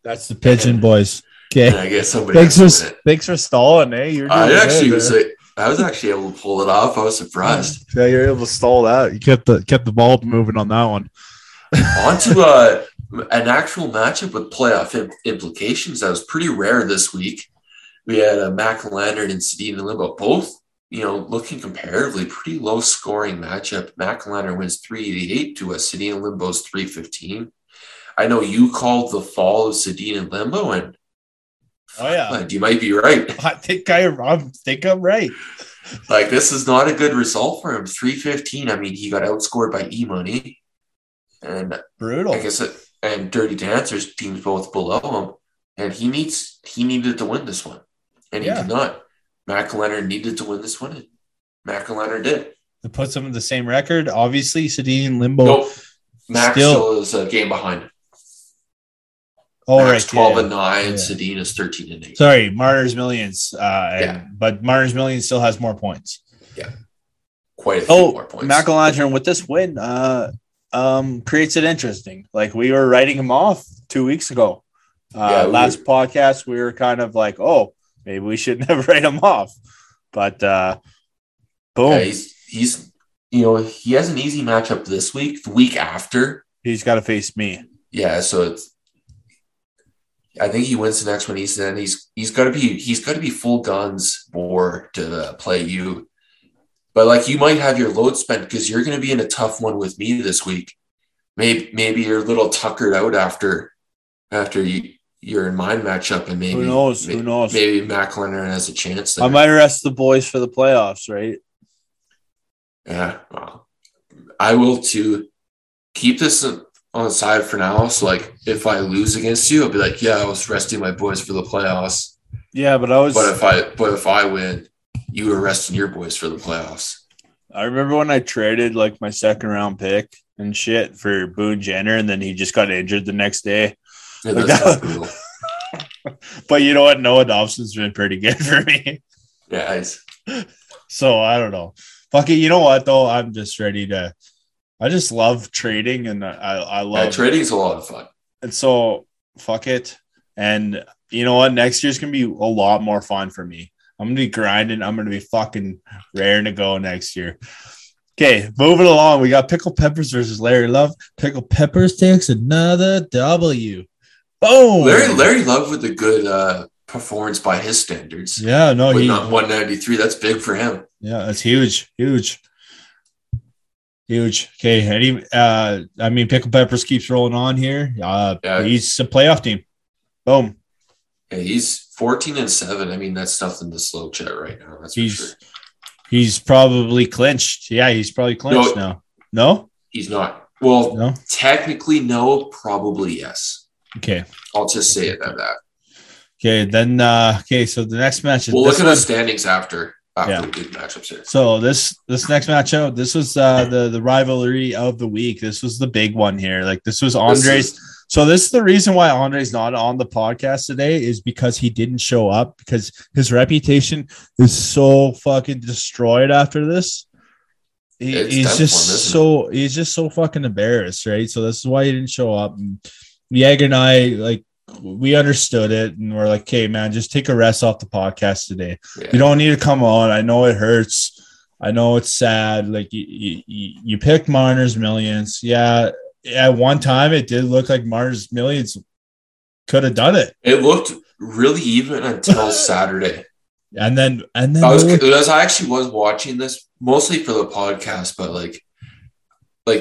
That's the pigeon, boys. Okay. And I guess somebody. Thanks for stalling, eh? You're doing I was actually able to pull it off. I was surprised. Yeah, you're able to stall that. You kept the ball moving on that one. On to an actual matchup with playoff implications. That was pretty rare this week. We had Mac Leonard and Sedin and Limbo both. You know, looking comparatively pretty low scoring matchup. Mac Leonard wins 388 to a Sedin and Limbo's 315. I know you called the fall of Sedin and Limbo, and oh yeah, you might be right. I think I'm right. Like, this is not a good result for him. 315. I mean, he got outscored by E Money and brutal. I guess and Dirty Dancers, teams both below him, and he needed to win this one, and he did not. Mac Leonard needed to win this one, and Mac Leonard did. It puts him in the same record. Obviously, Sedin and Limbo. Nope. Mac still is a game behind him. Oh, Max, right. 12-9, Sedin is 13-8. Sorry, Marner's Millions. But Marner's Millions still has more points. Yeah. Quite a few more points. McElhern with this win creates it interesting. Like, we were writing him off 2 weeks ago. Last podcast, we were kind of like, maybe we should never write him off. But boom. Yeah, he's he has an easy matchup this week. The week after, he's got to face me. Yeah, so I think he wins the next one. He's got to be full guns more to play you. But like, you might have your load spent because you're going to be in a tough one with me this week. Maybe you're a little tuckered out after you're in my matchup, and maybe who knows? Maybe Mac Leonard has a chance there. I might rest the boys for the playoffs, right? Yeah, well, I will too. Keep this on the side for now, so like, if I lose against you, I'll be like, I was resting my boys for the playoffs. Yeah, but I was. But if I win, you were resting your boys for the playoffs. I remember when I traded like my second round pick and shit for Boone Jenner, and then he just got injured the next day. Yeah, like, that's brutal. But you know what? Noah Dobson's been pretty good for me. Yeah, so I don't know. Fuck it. You know what though? I'm just ready to. I just love trading, and I love trading's a lot of fun. And so, fuck it. And you know what? Next year's going to be a lot more fun for me. I'm going to be grinding. I'm going to be fucking raring to go next year. Okay, moving along. We got Pickled Peppers versus Larry Love. Pickled Peppers takes another W. Boom! Larry Love with a good performance by his standards. Yeah, no. With 193. That's big for him. Yeah, that's huge. Huge. Okay. Pickled Peppers keeps rolling on here. He's a playoff team. Boom. Yeah, he's 14-7. I mean, that's nothing to slow chat right now. That's for sure. He's probably clinched. Yeah, he's probably clinched now. No? He's not. Well, no? Technically, no. Probably, yes. Okay. I'll just say it at that. Okay. Then, so the next match is. We'll look at the standings after. Matchups here. So this next matchup, this was the rivalry of the week. This was the big one here. Like, this was Andre's. So this is the reason why Andre's not on the podcast today, is because he didn't show up, because his reputation is so fucking destroyed after this. He's just so fucking embarrassed, right? So this is why he didn't show up. And Yager and I, like, we understood it, and we're like, okay, man, just take a rest off the podcast today. Yeah. You don't need to come on. I know it hurts. I know it's sad. Like, you picked Marner's Millions. Yeah. At one time, it did look like Marner's Millions could have done it. It looked really even until Saturday. And then I actually was watching this mostly for the podcast, but like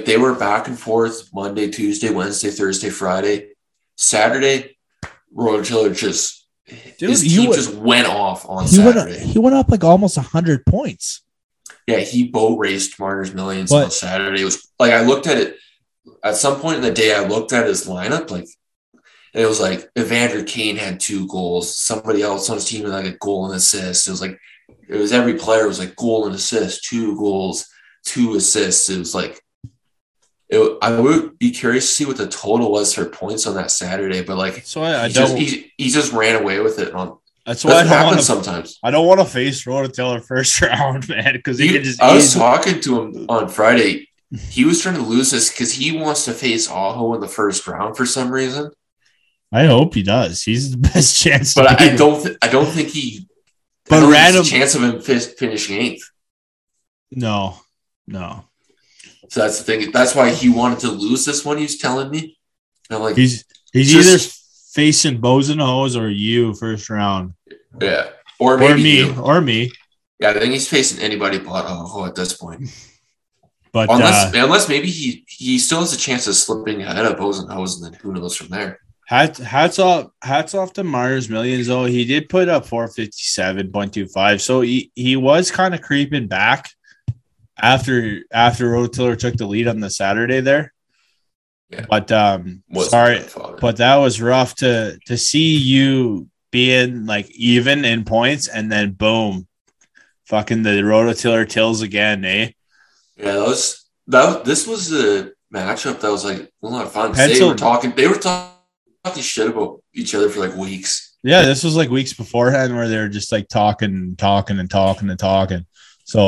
they were back and forth Monday, Tuesday, Wednesday, Thursday, Friday. Saturday, RotoTiller just his team went off on Saturday. He went up like almost 100 points. Yeah, he boat raced Marner's Millions on Saturday. It was like I looked at it at some point in the day. I looked at his lineup, like, and it was like Evander Kane had 2 goals. Somebody else on his team had like a goal and assist. It was like it was every player was like goal and assist, 2 goals, 2 assists. It was like I would be curious to see what the total was for points on that Saturday, but like so he just ran away with it on. That's why it happens sometimes. I don't want to face RotoTiller first round, man, because he can just. I was talking to him on Friday. He was trying to lose this because he wants to face Aho in the first round for some reason. I hope he does. He's the best chance. But I don't think he. But random chance of him finishing 8th. No. So that's the thing. That's why he wanted to lose this one. He was telling me. I'm like he's either facing Bows and Hoes or you first round. Yeah. Or maybe me. Yeah, I think he's facing anybody but Aho at this point. But unless maybe he still has a chance of slipping ahead of Bows and Hoes, and then who knows from there. Hats off to Marner's Millions, though. He did put up 457.25. So he was kind of creeping back after RotoTiller took the lead on the Saturday there. Yeah. But but that was rough to see you being like even in points and then boom, fucking the RotoTiller tills again, eh? Yeah, this was a matchup that was like a lot of fun. They were talking shit about each other for like weeks. Yeah, this was like weeks beforehand where they were just like talking. So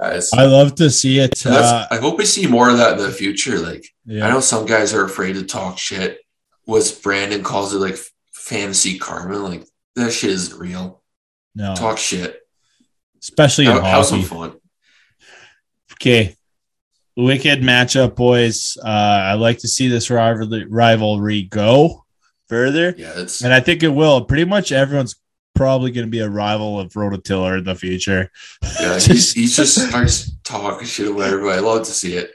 I love to see it. I hope we see more of that in the future. Like, yeah. I know some guys are afraid to talk shit. What Brandon calls it, like fantasy karma. Like that shit isn't real. No, talk shit, especially in hockey. Have some fun. Okay, wicked matchup, boys. I like to see this rivalry go further. Yeah, and I think it will. Pretty much everyone's probably going to be a rival of RotoTiller in the future. Yeah, he's just starts talking shit about everybody. I love to see it,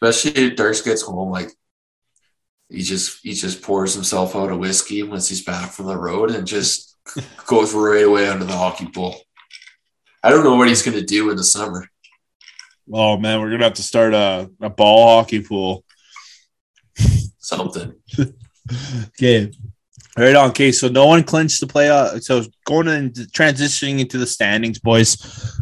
especially if Darks gets home. Like he just pours himself out a whiskey once he's back from the road and just goes right away under the hockey pool. I don't know what he's going to do in the summer. Oh man, we're going to have to start a ball hockey pool. Something. Okay. Right on. Okay, so no one clinched the playoff. So going into transitioning into the standings, boys.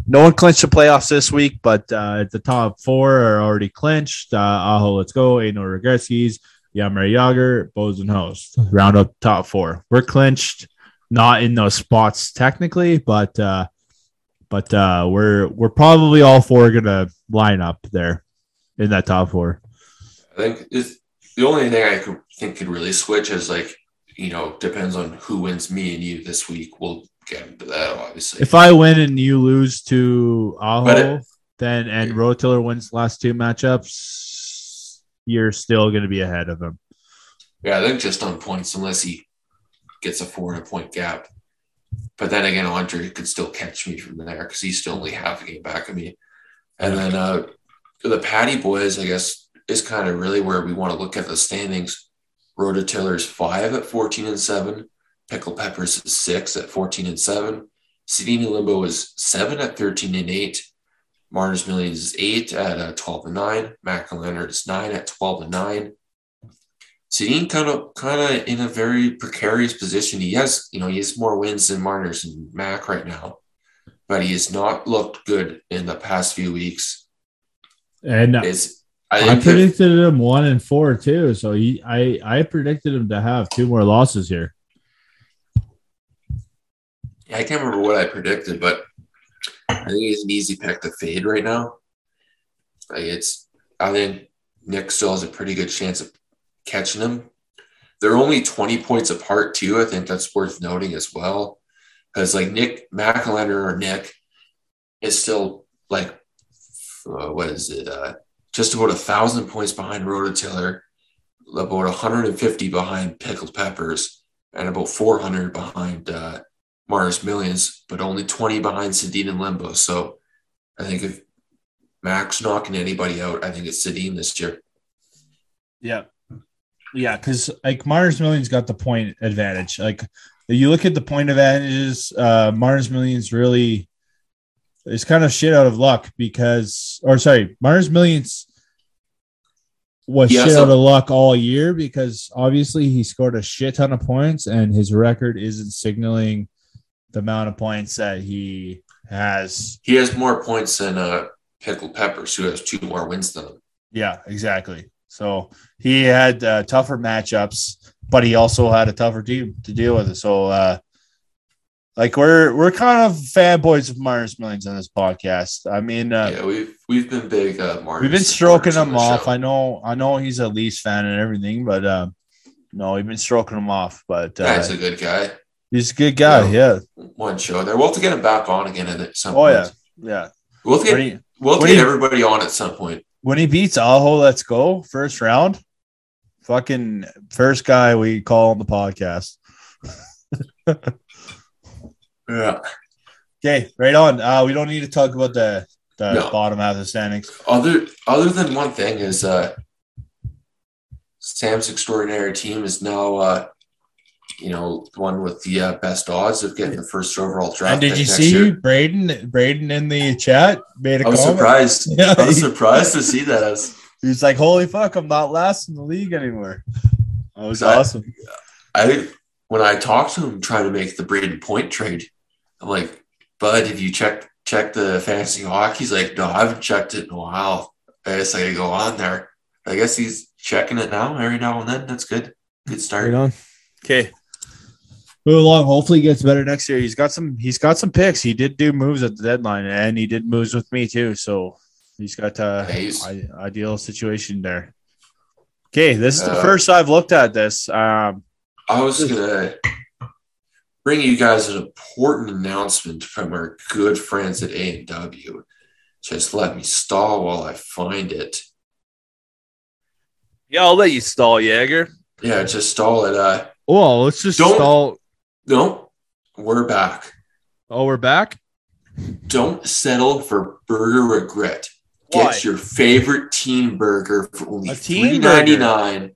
No one clinched the playoffs this week, but the top 4 are already clinched. Aho, let's go. Aino Regreski's, Yamari Yager, Bows and Hoes. Round up top 4. We're clinched, not in those spots technically, but we're probably all 4 gonna line up there in that top 4. I think the only thing I could really switch is like. You know, depends on who wins me and you this week. We'll get into that, obviously. If I win and you lose to Aho, and RotoTiller wins the last 2 matchups, you're still going to be ahead of him. Yeah, I think just on points, unless he gets a 4-point gap. But then again, Andre could still catch me from there because he's still only half a game back of me. And then the Patty boys, I guess, is kind of really where we want to look at the standings. RotoTiller's 5 at 14-7. Pickled Peppers is 6 at 14-7. Sedin and Limbo is 7 at 13-8. Marner's Millions is 8 at 12-9. Mac and Leonard is 9 at 12-9. Sedin kind of in a very precarious position. He has more wins than Marner's and Mac right now, but he has not looked good in the past few weeks. And I predicted him 1-4 too, so I predicted him to have 2 more losses here. Yeah, I can't remember what I predicted, but I think he's an easy pick to fade right now. I think Nick still has a pretty good chance of catching him. They're only 20 points apart too. I think that's worth noting as well, because like Nick is still like just about 1,000 points behind RotoTiller, about 150 behind Pickled Peppers, and about 400 behind Marner's Millions, but only 20 behind Sedin and Limbo. So I think if Mac's knocking anybody out, I think it's Sedin this year. Yeah. Yeah, because like Marner's Millian's got the point advantage. Like you look at the point advantages, Marner's Millian's really is kind of shit out of luck because, or sorry, Marner's Millian's was shit out of luck all year because obviously he scored a shit ton of points and his record isn't signaling the amount of points that he has. He has more points than Pickled Peppers, who has 2 more wins than him. Yeah, exactly. So he had tougher matchups, but he also had a tougher team to deal with. So, like we're kind of fanboys of Marner's Millians on this podcast. I mean, yeah, we've been big Marner's. We've been stroking him off. I know he's a Leafs fan and everything, but no, we've been stroking him off. But yeah, he's a good guy. He's a good guy. Yeah. One show there. We'll have to get him back on again at some point. Oh yeah, yeah. We'll have to get everybody on at some point. When he beats Aho, let's go. First round. Fucking first guy we call on the podcast. Yeah. Okay, right on. We don't need to talk about the bottom half of the standings. Other than one thing is Sam's extraordinary team is now the one with the best odds of getting the first overall draft. And did you see Braydon in the chat made a comment? Surprised. Yeah. I was surprised to see that. He's like, holy fuck, I'm not last in the league anymore. That was awesome. I when I talked to him, trying to make the Braydon point trade, I'm like, bud, have you checked the fantasy hockey? He's like, no, I haven't checked it in a while. I guess I gotta go on there. I guess he's checking it now every now and then. That's good. Good start. Right on. Okay. Move along. Hopefully, he gets better next year. He's got some picks. He did do moves at the deadline, and he did moves with me too. So he's got an ideal situation there. Okay, this is the first I've looked at this. I was gonna bring you guys an important announcement from our good friends at A&W. Just let me stall while I find it. Yeah, I'll let you stall, Yager. Yeah, just stall it. Well, let's just stall. No, we're back. Oh, we're back? Don't settle for burger regret. Why? Get your favorite team burger for only $3.99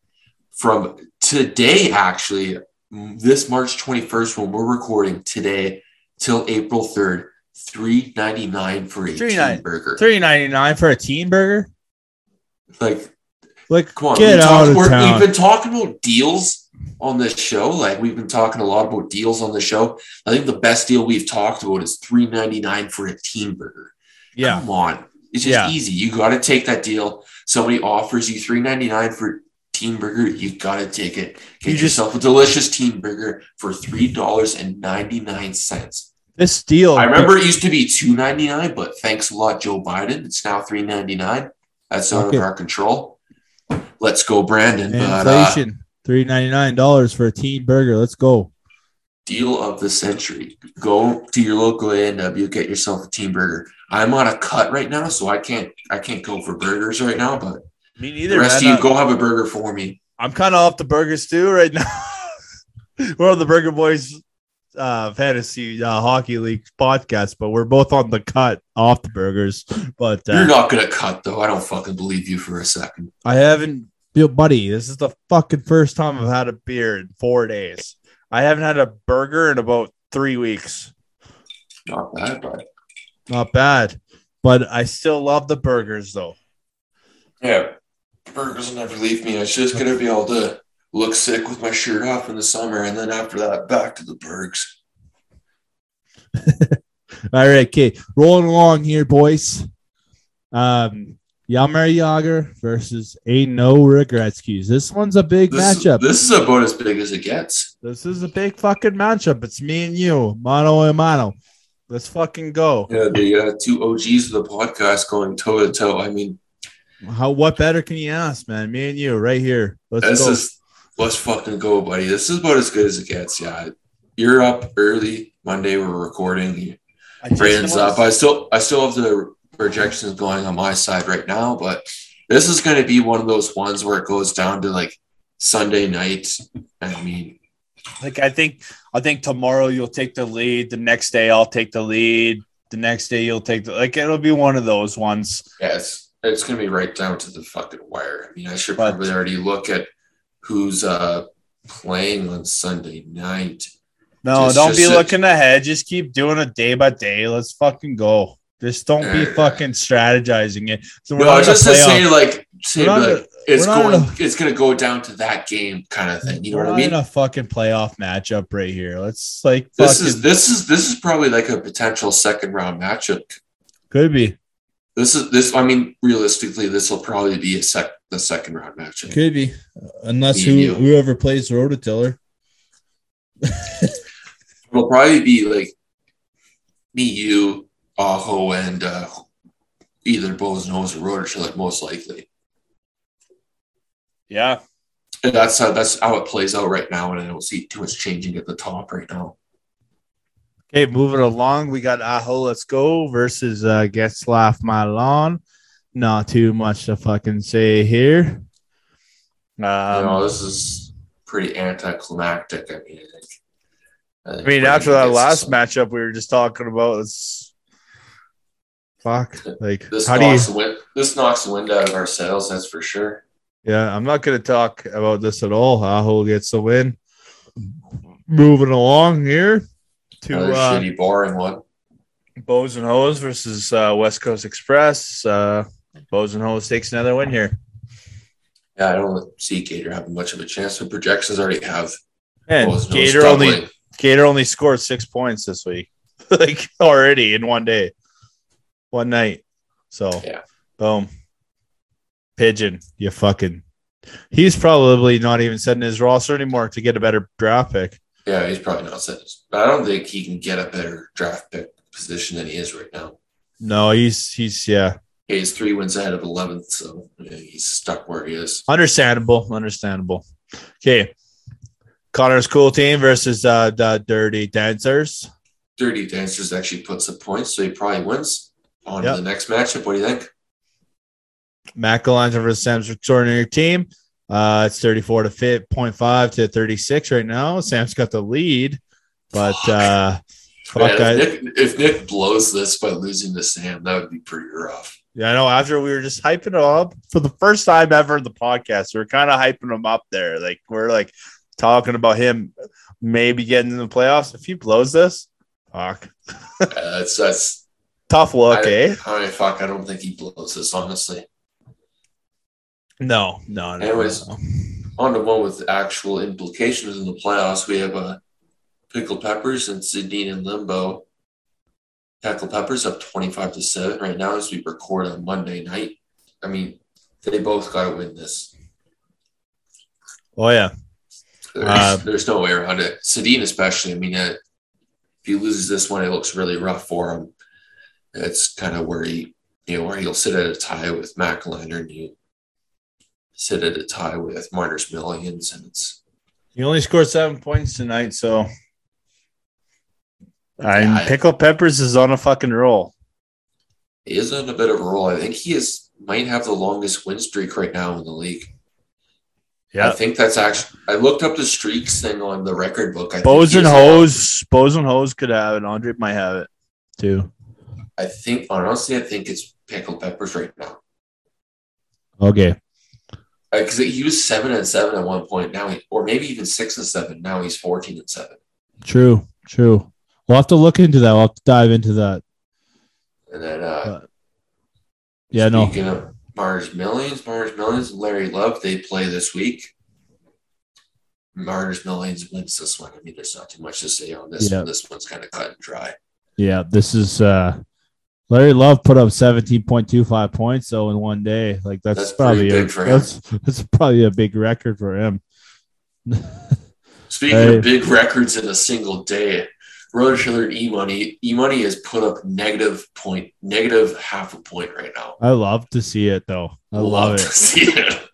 from today, actually, this March 21st when we're recording today till April 3rd, $3.99 for a team burger. $3.99 for a team burger? Like come on, we've been talking about deals on this show. Like we've been talking a lot about deals on the show. I think the best deal we've talked about is $3.99 for a team burger. Yeah. Come on. It's just easy. You gotta take that deal. Somebody offers you $3.99 for a team burger, you gotta take it. Get yourself a delicious team burger for $3.99. This deal I remember it used to be $2.99, but thanks a lot, Joe Biden. It's now $3.99. That's out of our control. Let's go, Brandon. Inflation, $3.99 for a teen burger. Let's go. Deal of the century. Go to your local A&W, get yourself a teen burger. I'm on a cut right now, so I can't go for burgers right now, but me neither. The rest of you go have a burger for me. I'm kind of off the burgers too right now. We're on the Burger Boys Fantasy Hockey League podcast, but we're both on the cut off the burgers. But you're not going to cut, though. I don't fucking believe you for a second. I haven't, buddy, this is the fucking first time I've had a beer in 4 days. I haven't had a burger in about 3 weeks. Not bad, buddy. Not bad. But I still love the burgers, though. Yeah. Burgers will never leave me. It's just going to be all day. Look sick with my shirt off in the summer, and then after that, back to the burgs. All right, okay. Rolling along here, boys. Yammer Yager versus A No Regretskis. This one's a big matchup. This is about as big as it gets. This is a big fucking matchup. It's me and you, mano a mano. Let's fucking go. Yeah, the two OGs of the podcast going toe-to-toe. I mean... What better can you ask, man? Me and you, right here. Let's go. Let's fucking go, buddy. This is about as good as it gets. Yeah, you're up early Monday. We're recording. Brandon's up. I still have the projections going on my side right now, but this is going to be one of those ones where it goes down to like Sunday night. I mean, like I think tomorrow you'll take the lead. The next day I'll take the lead. The next day you'll take the it'll be one of those ones. Yes, it's going to be right down to the fucking wire. I mean, I should probably already look at who's playing on Sunday night. No, don't be looking ahead. Just keep doing it day by day. Let's fucking go. Just don't be fucking strategizing it. So no, just to say, it's going to go down to that game kind of thing. You know what I mean? We're in a fucking playoff matchup right here. Let's this is probably like a potential second round matchup. Could be. This. I mean, realistically, this will probably be the second round matchup. Could be, unless whoever plays RotoTiller. It'll probably be like me, you, Aho, and either Bows and Hoes or RotoTiller, most likely. Yeah, and that's how it plays out right now, and I don't see too much changing at the top right now. Okay, moving along, we got Aho, let's go versus Getzlaf Malon. Not too much to fucking say here. This is pretty anticlimactic. I mean, after that last matchup we were just talking about, this knocks the wind out of our sails, that's for sure. Yeah, I'm not going to talk about this at all. Aho gets the win. Moving along here to another shitty, boring one. Bows and Hoes versus West Coast Express. Bows and Hoes takes another win here. Yeah, I don't see Gator having much of a chance. The projections already have. And Gator only scored 6 points this week, already in one day, one night. So, yeah. Boom. Pigeon, you fucking. He's probably not even setting his roster anymore to get a better draft pick. Yeah, he's probably not setting his. But I don't think he can get a better draft pick position than he is right now. No, he's 3 wins ahead of 11th, so he's stuck where he is. Understandable. Okay, Connor's cool team versus the Dirty Dancers. Dirty Dancers actually puts up points, so he probably wins. On to the next matchup. What do you think? McElhines versus Sam's extraordinary team. It's 34.5 to 36 right now. Sam's got the lead, but if Nick blows this by losing to Sam, that would be pretty rough. Yeah, I know. After we were just hyping it up for the first time ever in the podcast, we were kind of hyping him up there. Like we're talking about him maybe getting in the playoffs. If he blows this, fuck. That's tough luck, eh? Fuck. I don't think he blows this, honestly. No. Anyways, on the one with actual implications in the playoffs, we have Pickled Peppers and Sedin and Limbo. Pickled Peppers up 25-7 right now as we record on Monday night. I mean, they both got to win this. Oh, yeah. There's no way around it. Sedin especially. I mean, if he loses this one, it looks really rough for him. It's kind of where he'll sit at a tie with McElhiner and you. Sit at a tie with Martyrs Millions, and he only scored 7 points tonight. So, Pickled Peppers is on a fucking roll. He is on a bit of a roll. I think he might have the longest win streak right now in the league. Yeah, I think that's actually. I looked up the streaks thing on the record book. Bows and Hoes could have it. Andre might have it too. I think honestly, I think it's Pickled Peppers right now. Okay. Because he was 7-7 at one point, now, or maybe even 6-7. Now he's 14-7. True. We'll have to look into that. We'll have to dive into that. And then, speaking of Martyrs Millions, and Larry Love, they play this week. Martyrs Millions wins this one. I mean, there's not too much to say on this one. This one's kind of cut and dry. Yeah, this is. Larry Love put up 17.25 points though in one day. That's probably a big record for him. Speaking of big records in a single day, RotoTiller and E Money has put up negative half a point right now. I love to see it though. Love to see it.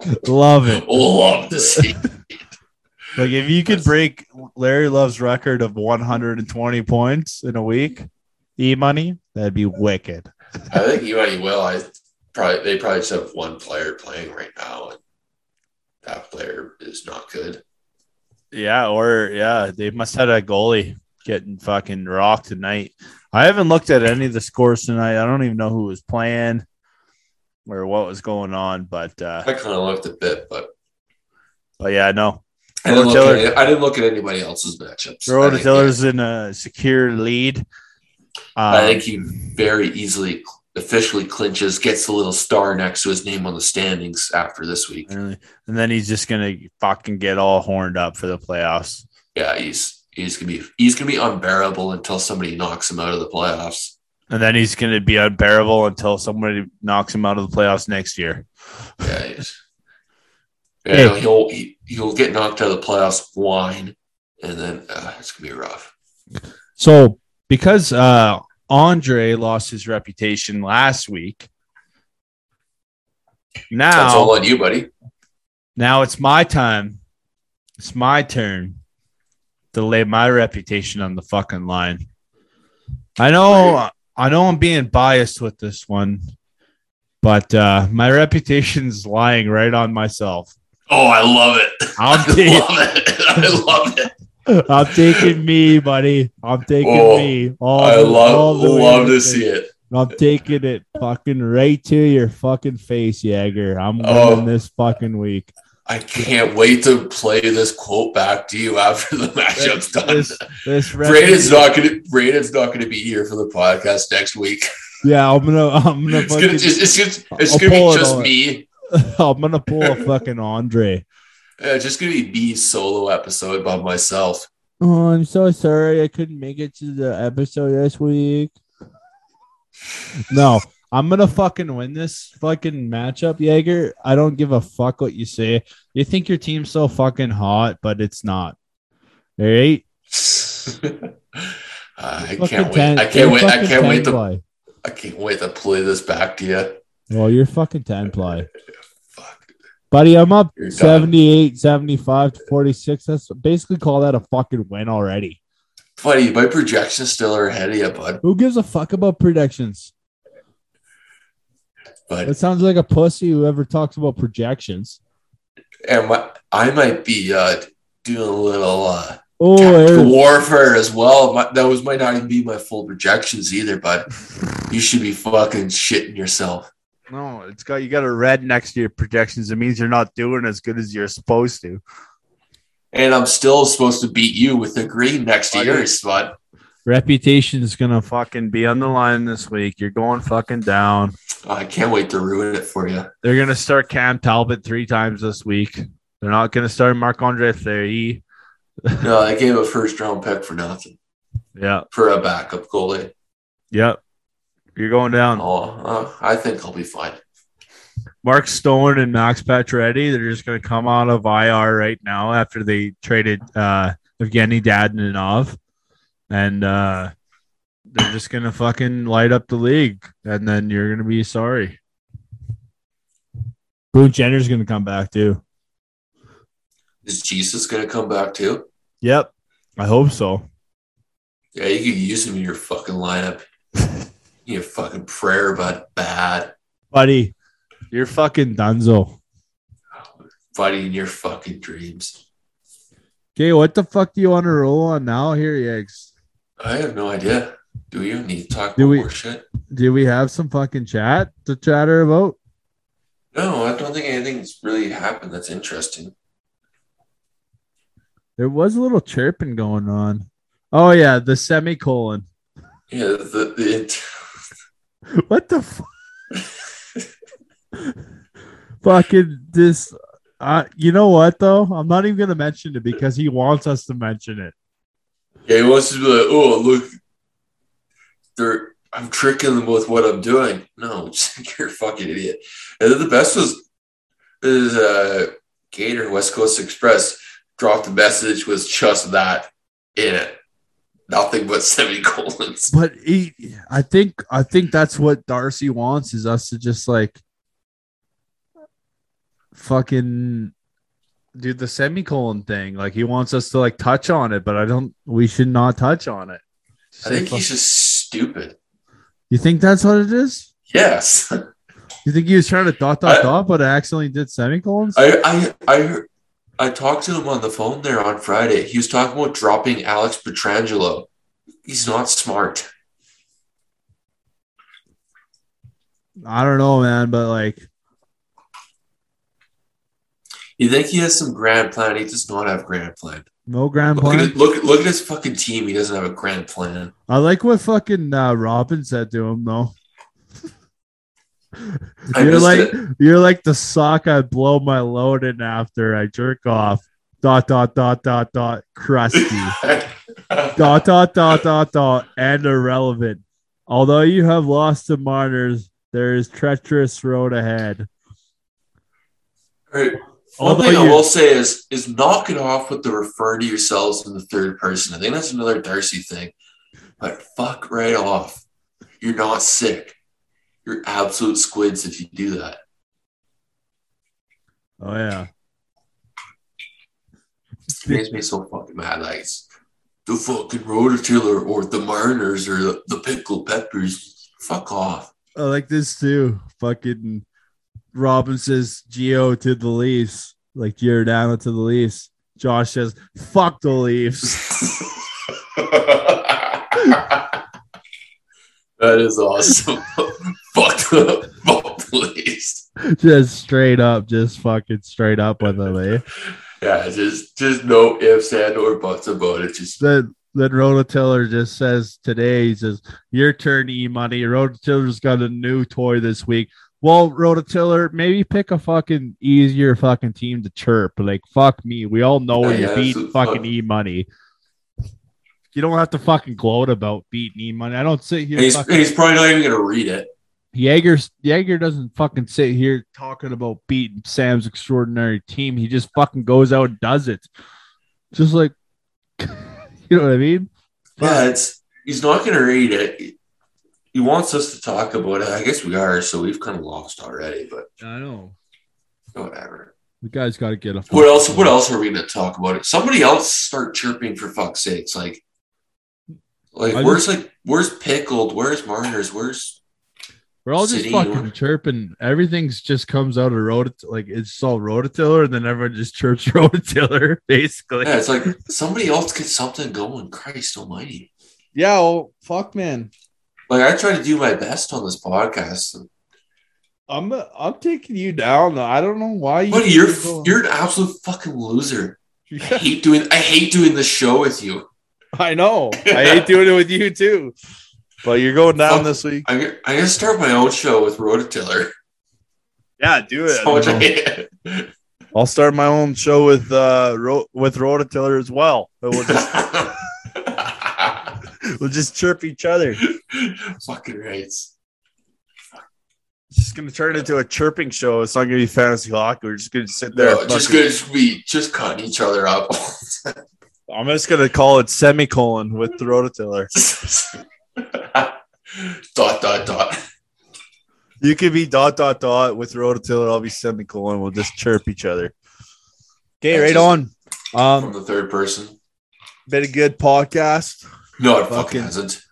If you could break Larry Love's record of 120 points in a week. E Money, that'd be wicked. I think E Money will. They probably just have one player playing right now, and that player is not good. Yeah, they must have had a goalie getting fucking rocked tonight. I haven't looked at any of the scores tonight. I don't even know who was playing or what was going on, but I kind of looked a bit, but But yeah, no. I didn't look at anybody else's matchups. RotoTiller's in a secure lead. I think he very easily officially clinches, gets a little star next to his name on the standings after this week. And then he's just gonna fucking get all horned up for the playoffs. Yeah, he's gonna be unbearable until somebody knocks him out of the playoffs. And then he's gonna be unbearable until somebody knocks him out of the playoffs next year. Yeah, he is. Yeah, hey. He'll get knocked out of the playoffs, whine, and then it's gonna be rough. So because Andre lost his reputation last week, now that's all on you, buddy. Now it's my time. It's my turn to lay my reputation on the fucking line. I know I'm being biased with this one, but my reputation's lying right on myself. Oh, I love it. I love it. I'm taking me, buddy. I'm taking me. I love to see it. I'm taking it fucking right to your fucking face, Yager. I'm winning this fucking week. I can't wait to play this quote back to you after the matchup's done. Braden's not going to be here for the podcast next week. Yeah, I'm gonna. It's gonna be just me. I'm gonna pull a fucking Andre. Yeah, it's just gonna be B's solo episode by myself. Oh, I'm so sorry I couldn't make it to the episode this week. No. I'm going to fucking win this fucking matchup, Yager. I don't give a fuck what you say. You think your team's so fucking hot, but it's not. All right? I can't wait to play this back to you. Well, you're fucking 10-ply. Fuck. Buddy, I'm up 78-75 to 46. That's basically call that a fucking win already. Buddy, my projections still are ahead of you, bud. Who gives a fuck about predictions? But it sounds like a pussy whoever talks about projections. And I might be doing a little tactical warfare as well. Those might not even be my full projections either, but you should be fucking shitting yourself. No, you got a red next to your projections. It means you're not doing as good as you're supposed to. And I'm still supposed to beat you with the green next to yours, but reputation is going to fucking be on the line this week. You're going fucking down. I can't wait to ruin it for you. They're going to start Cam Talbot 3 times this week. They're not going to start Marc-Andre Fleury. No, they gave a first-round pick for nothing. Yeah. For a backup goalie. Yep. You're going down. Oh, I think I'll be fine. Mark Stone and Max Pacioretty, they're just going to come out of IR right now after they traded Evgeny Dadonov. And they're just going to fucking light up the league. And then you're going to be sorry. Boone Jenner's going to come back, too. Is Jesus going to come back, too? Yep. I hope so. Yeah, you could use him in your fucking lineup. Your fucking prayer, but bad. Buddy, you're fucking dunzo. Buddy, in your fucking dreams. Okay, what the fuck do you want to roll on now? Here, Yeggs. I have no idea. Do you need to talk about more shit? Do we have some fucking chat to chatter about? No, I don't think anything's really happened that's interesting. There was a little chirping going on. Oh, yeah, the semicolon. Yeah, What the fuck? Fucking this... you know what, though? I'm not even going to mention it because he wants us to mention it. Yeah, he wants to be like, oh, look, I'm tricking them with what I'm doing. No, you're a fucking idiot. And then the best was Gator, West Coast Express, dropped a message with just that in it. Nothing but semicolons. But I think that's what Darcy wants, is us to just like fucking... do the semicolon thing. Like he wants us to like touch on it, but we should not touch on it. Just I think he's just stupid. You think that's what it is? Yes. You think he was trying to dot, but I accidentally did semicolons? I talked to him on the phone there on Friday. He was talking about dropping Alex Pietrangelo. He's not smart. I don't know, man, but like, You think he has some grand plan? He does not have grand plan. No grand plan. Look at his fucking team. He doesn't have a grand plan. I like what fucking Robin said to him though. You're like the sock I blow my load in after I jerk off. ... crusty. ... and irrelevant. Although you have lost the minors, there is treacherous road ahead. All right. One thing I will say is knock it off with the refer to yourselves in the third person. I think that's another Darcy thing. But fuck right off. You're not sick. You're absolute squids if you do that. Oh, yeah. It makes me so fucking mad. Like, it's the fucking RotoTiller or the Mariners or the Pickled Peppers. Fuck off. I like this, too. Fucking Robin says, Geo to the Leafs. Like, Giordano to the Leafs. Josh says, fuck the Leafs. That is awesome. Fuck the Leafs. Just straight up with them, eh? Yeah, just no ifs and or buts about it. Just then RotoTiller just says today, he says, your turn, E Money. RotoTiller's got a new toy this week. Well, RotoTiller, maybe pick a fucking easier fucking team to chirp. Like, fuck me. We all know you beat fucking E Money. You don't have to fucking gloat about beating E Money. I don't sit here. He's probably not even gonna read it. Yager doesn't fucking sit here talking about beating Sam's extraordinary team. He just fucking goes out and does it. Just like, you know what I mean? Yeah, he's not gonna read it. He wants us to talk about it. I guess we are, so we've kind of lost already. But I know. Whatever. We guys got to get a. What else are we gonna talk about? It. Somebody else start chirping for fuck's sakes, like. Where's Pickled? Where's Mariners? We're all just fucking chirping. Everything's just comes out of RotoTiller. Like, it's all RotoTiller, and then everyone just chirps RotoTiller, basically. Yeah, it's like somebody else get something going. Christ almighty. Yeah, well, fuck, man. Like, I try to do my best on this podcast. So. I'm taking you down. I don't know why you. Buddy, you're an absolute fucking loser. Yeah. I hate doing the show with you. I know. I hate doing it with you too. But you're going down this week. I'm going to start my own show with RotoTiller. Yeah, do it. So I'll start my own show with RotoTiller as well. We'll just, chirp each other. Fucking right. It's just going to turn into a chirping show. It's not going to be fantasy hockey. We're just going to sit there. No, just going to be just cutting each other up. I'm just going to call it semicolon with the RotoTiller. .. You could be ... with RotoTiller. I'll be semicolon. We'll just chirp each other. Okay, that's right on. From the third person. Been a good podcast. No, it fucking hasn't.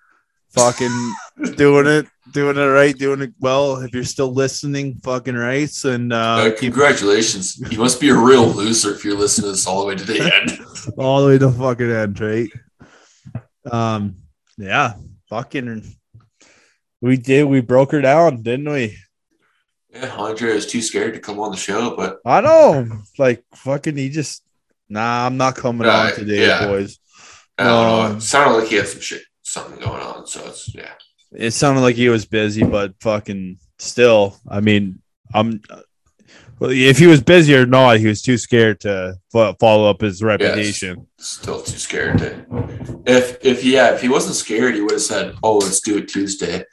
Fucking doing it right, doing it well. If you're still listening, fucking rights. And congratulations. You must be a real loser if you're listening to this all the way to the end. All the way to fucking end, right? Yeah. Fucking, we broke her down, didn't we? Yeah, Andre was too scared to come on the show, but I know, like, fucking, he just, I'm not coming on today, boys. I don't know. It sounded like he had something going on, so it's It sounded like he was busy, but fucking still, I mean, well, if he was busy or not, he was too scared to follow up his reputation. Yeah, still too scared to. If he wasn't scared, he would have said, "Oh, let's do it Tuesday."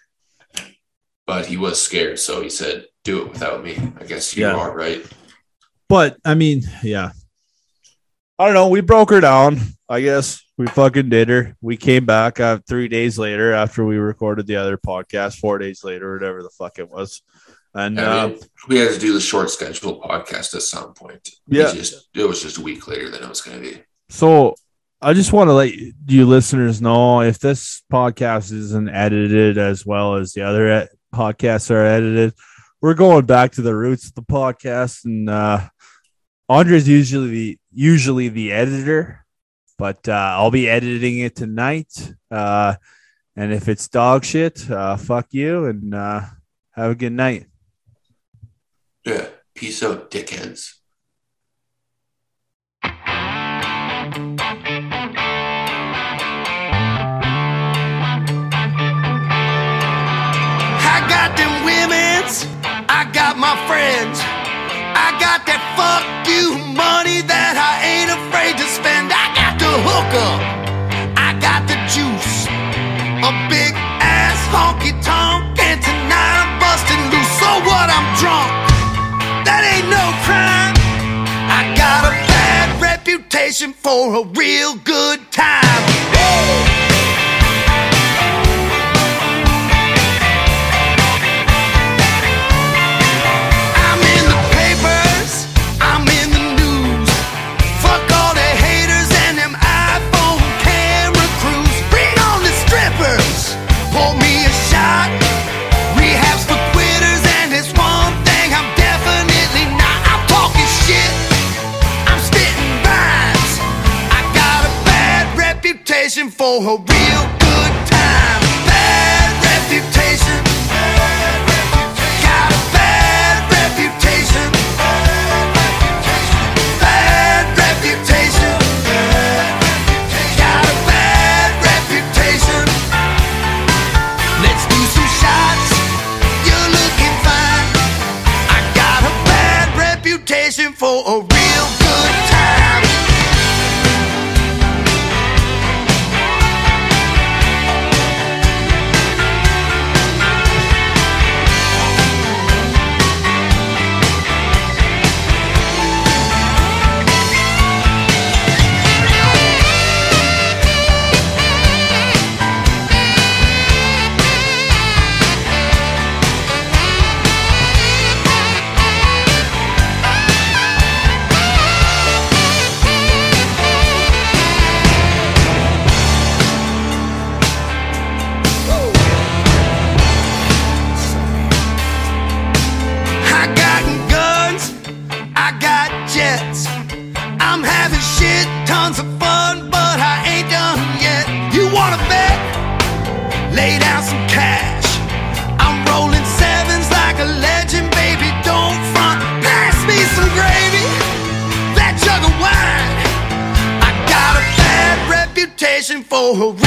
But he was scared, so he said, "Do it without me." I guess you are right. But I mean, I don't know. We broke her down. I guess we fucking did her. We came back 3 days later after we recorded the other podcast. 4 days later, whatever the fuck it was. And we had to do the short schedule podcast at some point. Yeah. It was just a week later than it was going to be. So I just want to let you listeners know, if this podcast isn't edited as well as the other podcasts are edited, we're going back to the roots of the podcast. And Andre's usually the editor, but I'll be editing it tonight. And if it's dog shit, fuck you and have a good night. Yeah, peace out, dickheads. I got them women's, I got my friends, I got that fuck you money that I ain't afraid to spend. I got the hookup, I got the juice, a big ass honky tonk, and tonight I'm busting loose. So what? I'm drunk, that ain't no crime. I got a bad reputation for a real good time. Whoa. For a real good time. Bad reputation, bad reputation. Got a bad reputation, bad reputation. Bad reputation, bad reputation. Got a bad reputation. Let's do some shots, you're looking fine. I got a bad reputation for a real good time. For